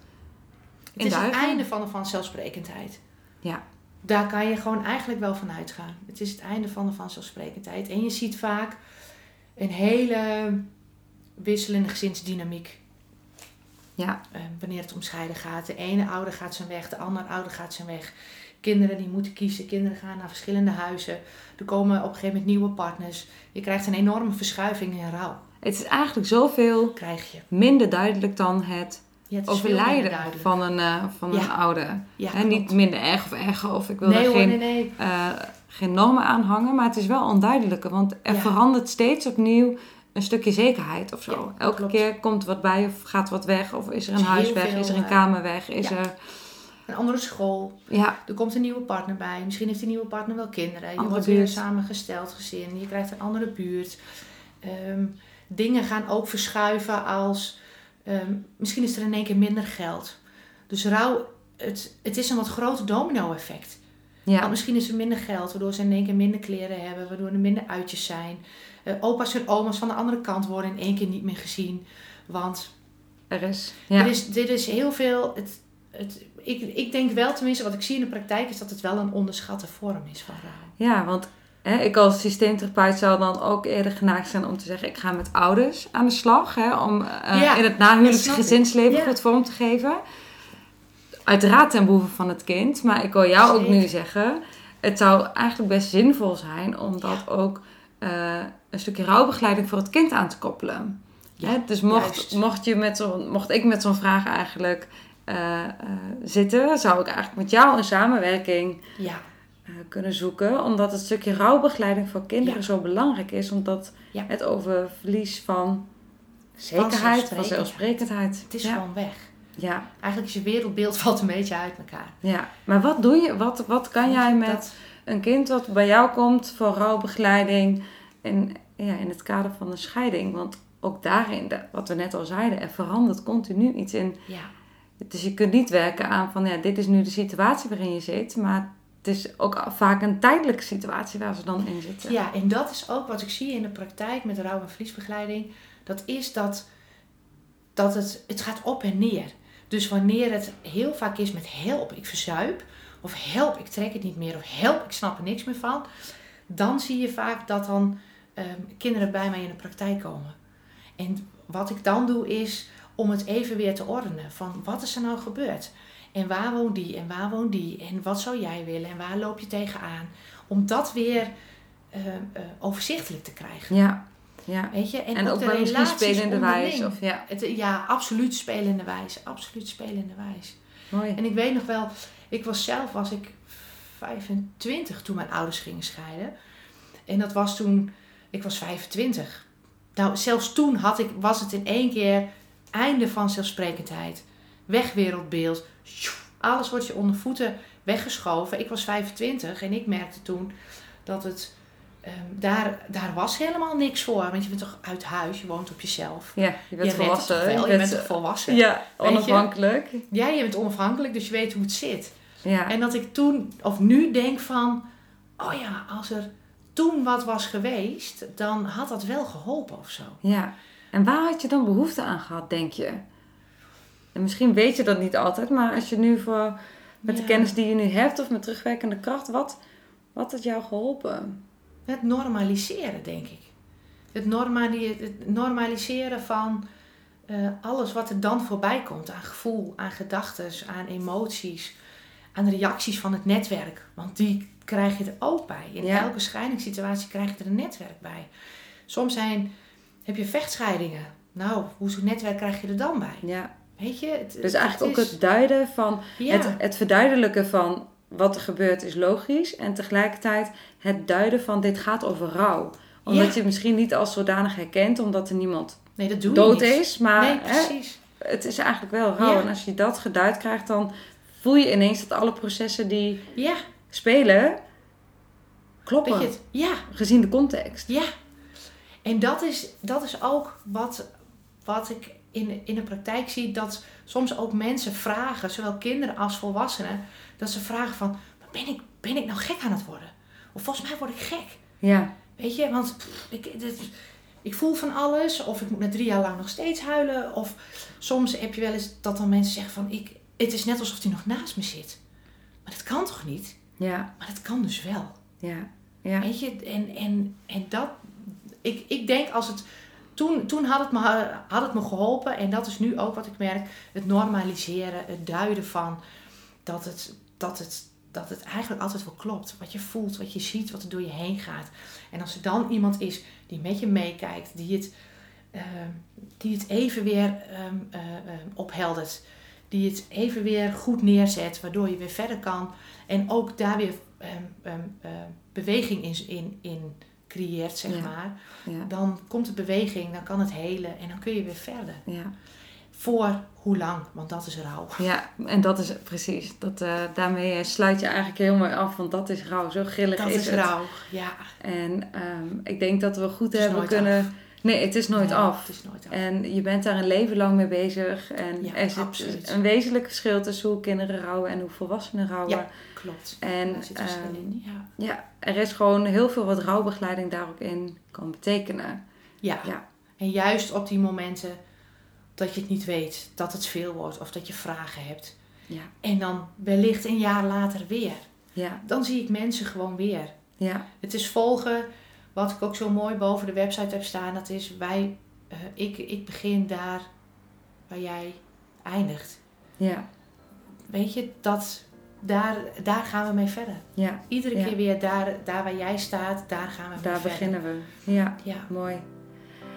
in het de huigen. Het is het einde van de vanzelfsprekendheid. Ja. Daar kan je gewoon eigenlijk wel van uitgaan. Het is het einde van de vanzelfsprekendheid. En je ziet vaak een hele wisselende gezinsdynamiek. Ja. Uh, wanneer het om scheiden gaat. De ene ouder gaat zijn weg, de andere ouder gaat zijn weg. Kinderen die moeten kiezen. Kinderen gaan naar verschillende huizen. Er komen op een gegeven moment nieuwe partners. Je krijgt een enorme verschuiving in rouw. Het is eigenlijk zoveel Krijg je. minder duidelijk dan het, ja, het overlijden van een, uh, van ja. een ouder. Ja, He, niet minder erg of erger. Of ik wil nee, er geen, nee, nee. Uh, geen normen aan hangen. Maar het is wel onduidelijker. Want er ja. verandert steeds opnieuw... een stukje zekerheid of zo. Ja, Elke klopt. keer komt wat bij of gaat wat weg. Of is er een is huis weg, veel, is er een kamer weg. Is ja. er... Een andere school. Ja. Er komt een nieuwe partner bij. Misschien heeft die nieuwe partner wel kinderen. Je andere wordt buurt. weer samengesteld gezin. Je krijgt een andere buurt. Um, dingen gaan ook verschuiven als... Um, misschien is er in één keer minder geld. Dus rouw, het, het is een wat groter domino effect. Ja. Want misschien is er minder geld, waardoor ze in één keer minder kleren hebben. Waardoor er minder uitjes zijn. Uh, opa's en oma's van de andere kant worden in één keer niet meer gezien. Want er is, ja. er is, dit is heel veel... Het, het, ik, ik denk wel, tenminste wat ik zie in de praktijk... is dat het wel een onderschatte vorm is van rouw. Ja, want hè, ik als systeemtherapeut zou dan ook eerder geneigd zijn... om te zeggen, ik ga met ouders aan de slag... Hè, om uh, ja, in het nahuwelijks gezinsleven ja. goed vorm te geven... Uiteraard ten behoeve van het kind. Maar ik wil jou ook nu zeggen, het zou eigenlijk best zinvol zijn om dat ja. ook uh, een stukje rouwbegeleiding voor het kind aan te koppelen. Ja, hè? Dus mocht, mocht, je met zo, mocht ik met zo'n vraag eigenlijk uh, uh, zitten, zou ik eigenlijk met jou een samenwerking ja. uh, kunnen zoeken. Omdat het stukje rouwbegeleiding voor kinderen ja. zo belangrijk is. Omdat ja. het over verlies van zekerheid, van zelfsprekendheid. Het is ja. gewoon weg. Ja. Eigenlijk is je wereldbeeld valt een beetje uit elkaar. Ja, maar wat doe je? Wat, wat kan jij met dat een kind wat bij jou komt voor rouwbegeleiding in, ja, in het kader van een scheiding? Want ook daarin, wat we net al zeiden, er verandert continu iets in. Ja. Dus je kunt niet werken aan van ja, dit is nu de situatie waarin je zit, maar het is ook vaak een tijdelijke situatie waar ze dan in zitten. Ja, en dat is ook wat ik zie in de praktijk met rouw- en verliesbegeleiding. Dat is dat, dat het, het gaat op en neer. Dus wanneer het heel vaak is met help, ik verzuip. Of help, ik trek het niet meer. Of help, ik snap er niks meer van. Dan zie je vaak dat dan um, kinderen bij mij in de praktijk komen. En wat ik dan doe is om het even weer te ordenen. Van wat is er nou gebeurd? En waar woont die? En waar woont die? En wat zou jij willen? En waar loop je tegenaan? Om dat weer uh, uh, overzichtelijk te krijgen. Ja. Ja. Weet je? En, en ook, ook de wel misschien spelende wijze. Ja. ja, absoluut spelende wijze. Absoluut spelende wijze. Mooi. En ik weet nog wel, ik was zelf was ik vijfentwintig toen mijn ouders gingen scheiden. En dat was toen, ik was vijfentwintig. Nou, zelfs toen had ik, was het in één keer einde van zelfsprekendheid. Wegwereldbeeld. Alles wordt je onder voeten weggeschoven. Ik was vijfentwintig en ik merkte toen dat het... Um, daar, daar was helemaal niks voor. Want je bent toch uit huis, je woont op jezelf. Ja, je bent je volwassen. Wel, je, je bent, bent toch volwassen. Ja, onafhankelijk. Je? Ja, je bent onafhankelijk, dus je weet hoe het zit. Ja. En dat ik toen, of nu denk van... Oh ja, als er toen wat was geweest, dan had dat wel geholpen of zo. Ja, en waar had je dan behoefte aan gehad, denk je? En misschien weet je dat niet altijd, maar als je nu voor... Met ja. de kennis die je nu hebt of met terugwerkende kracht, wat, wat had jou geholpen? Het normaliseren, denk ik. Het, normali- het normaliseren van uh, alles wat er dan voorbij komt. Aan gevoel, aan gedachten, aan emoties. Aan reacties van het netwerk. Want die krijg je er ook bij. In ja. elke scheidingssituatie krijg je er een netwerk bij. Soms zijn, heb je vechtscheidingen. Nou, hoe zo'n netwerk krijg je er dan bij? Ja. Weet je? Het, dus eigenlijk het is... ook het duiden van... Ja. Het, het verduidelijken van... Wat er gebeurt is logisch. En tegelijkertijd het duiden van dit gaat over rouw. Omdat ja. je het misschien niet als zodanig herkent. Omdat er niemand nee, dat doe dood je niet. Is. Maar nee, hè, het is eigenlijk wel rouw. Ja. En als je dat geduid krijgt. Dan voel je ineens dat alle processen die ja. spelen. Kloppen. Het, ja. Gezien de context. Ja. En dat is, dat is ook wat, wat ik in, in de praktijk zie. Dat soms ook mensen vragen. Zowel kinderen als volwassenen. Dat ze vragen van, ben ik, ben ik nou gek aan het worden? Of volgens mij word ik gek. Ja. Weet je, want pff, ik, dit, ik voel van alles. Of ik moet na drie jaar lang nog steeds huilen. Of soms heb je wel eens dat dan mensen zeggen van, ik, het is net alsof hij nog naast me zit. Maar dat kan toch niet? Ja. Maar dat kan dus wel. Ja. Ja. Weet je, en, en, en dat, ik, ik denk als het, toen, toen had het me, had het me geholpen. En dat is nu ook wat ik merk. Het normaliseren, het duiden van... Dat het, dat, het, dat het eigenlijk altijd wel klopt. Wat je voelt, wat je ziet, wat er door je heen gaat. En als er dan iemand is die met je meekijkt. Die het, uh, die het even weer um, uh, um, opheldert. Die het even weer goed neerzet. Waardoor je weer verder kan. En ook daar weer um, um, uh, beweging in, in, in creëert, zeg ja. maar. Ja. Dan komt de beweging, dan kan het helen. En dan kun je weer verder. Ja. Voor hoe lang, want dat is rouw. Ja, en dat is precies. Dat, uh, daarmee sluit je eigenlijk heel mooi af, want dat is rouw. Zo grillig dat is, is het. Dat is rouw, ja. En um, ik denk dat we goed hebben kunnen... Af. Nee, het is nooit nee, af. Het is nooit af. En je bent daar een leven lang mee bezig. En ja, er zit absoluut. Een wezenlijk verschil tussen hoe kinderen rouwen en hoe volwassenen rouwen. Ja, klopt. En, daar zit verschil um, in, ja. ja. Er is gewoon heel veel wat rouwbegeleiding daar ook in kan betekenen. Ja, ja. En juist op die momenten... Dat je het niet weet, dat het veel wordt of dat je vragen hebt. Ja. En dan wellicht een jaar later weer. Ja. Dan zie ik mensen gewoon weer. Ja. Het is volgen, wat ik ook zo mooi boven de website heb staan. Dat is, wij, uh, ik, ik begin daar waar jij eindigt. Ja. weet je, dat, daar, daar gaan we mee verder. Ja. Iedere ja. keer weer daar, daar waar jij staat, daar gaan we daar mee verder. Daar beginnen we. Ja, ja. Mooi.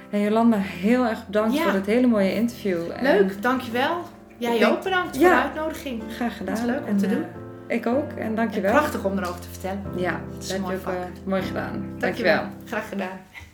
En Jolanda, heel erg bedankt ja. voor dit hele mooie interview. En leuk, dankjewel. Jij denk, ook bedankt voor ja, de uitnodiging. Graag gedaan. Het is leuk om en, te uh, doen. Ik ook, en dankjewel. En prachtig om erover te vertellen. Ja, dat, dat is mooi, je ook, uh, mooi gedaan. Dankjewel. dankjewel. Graag gedaan.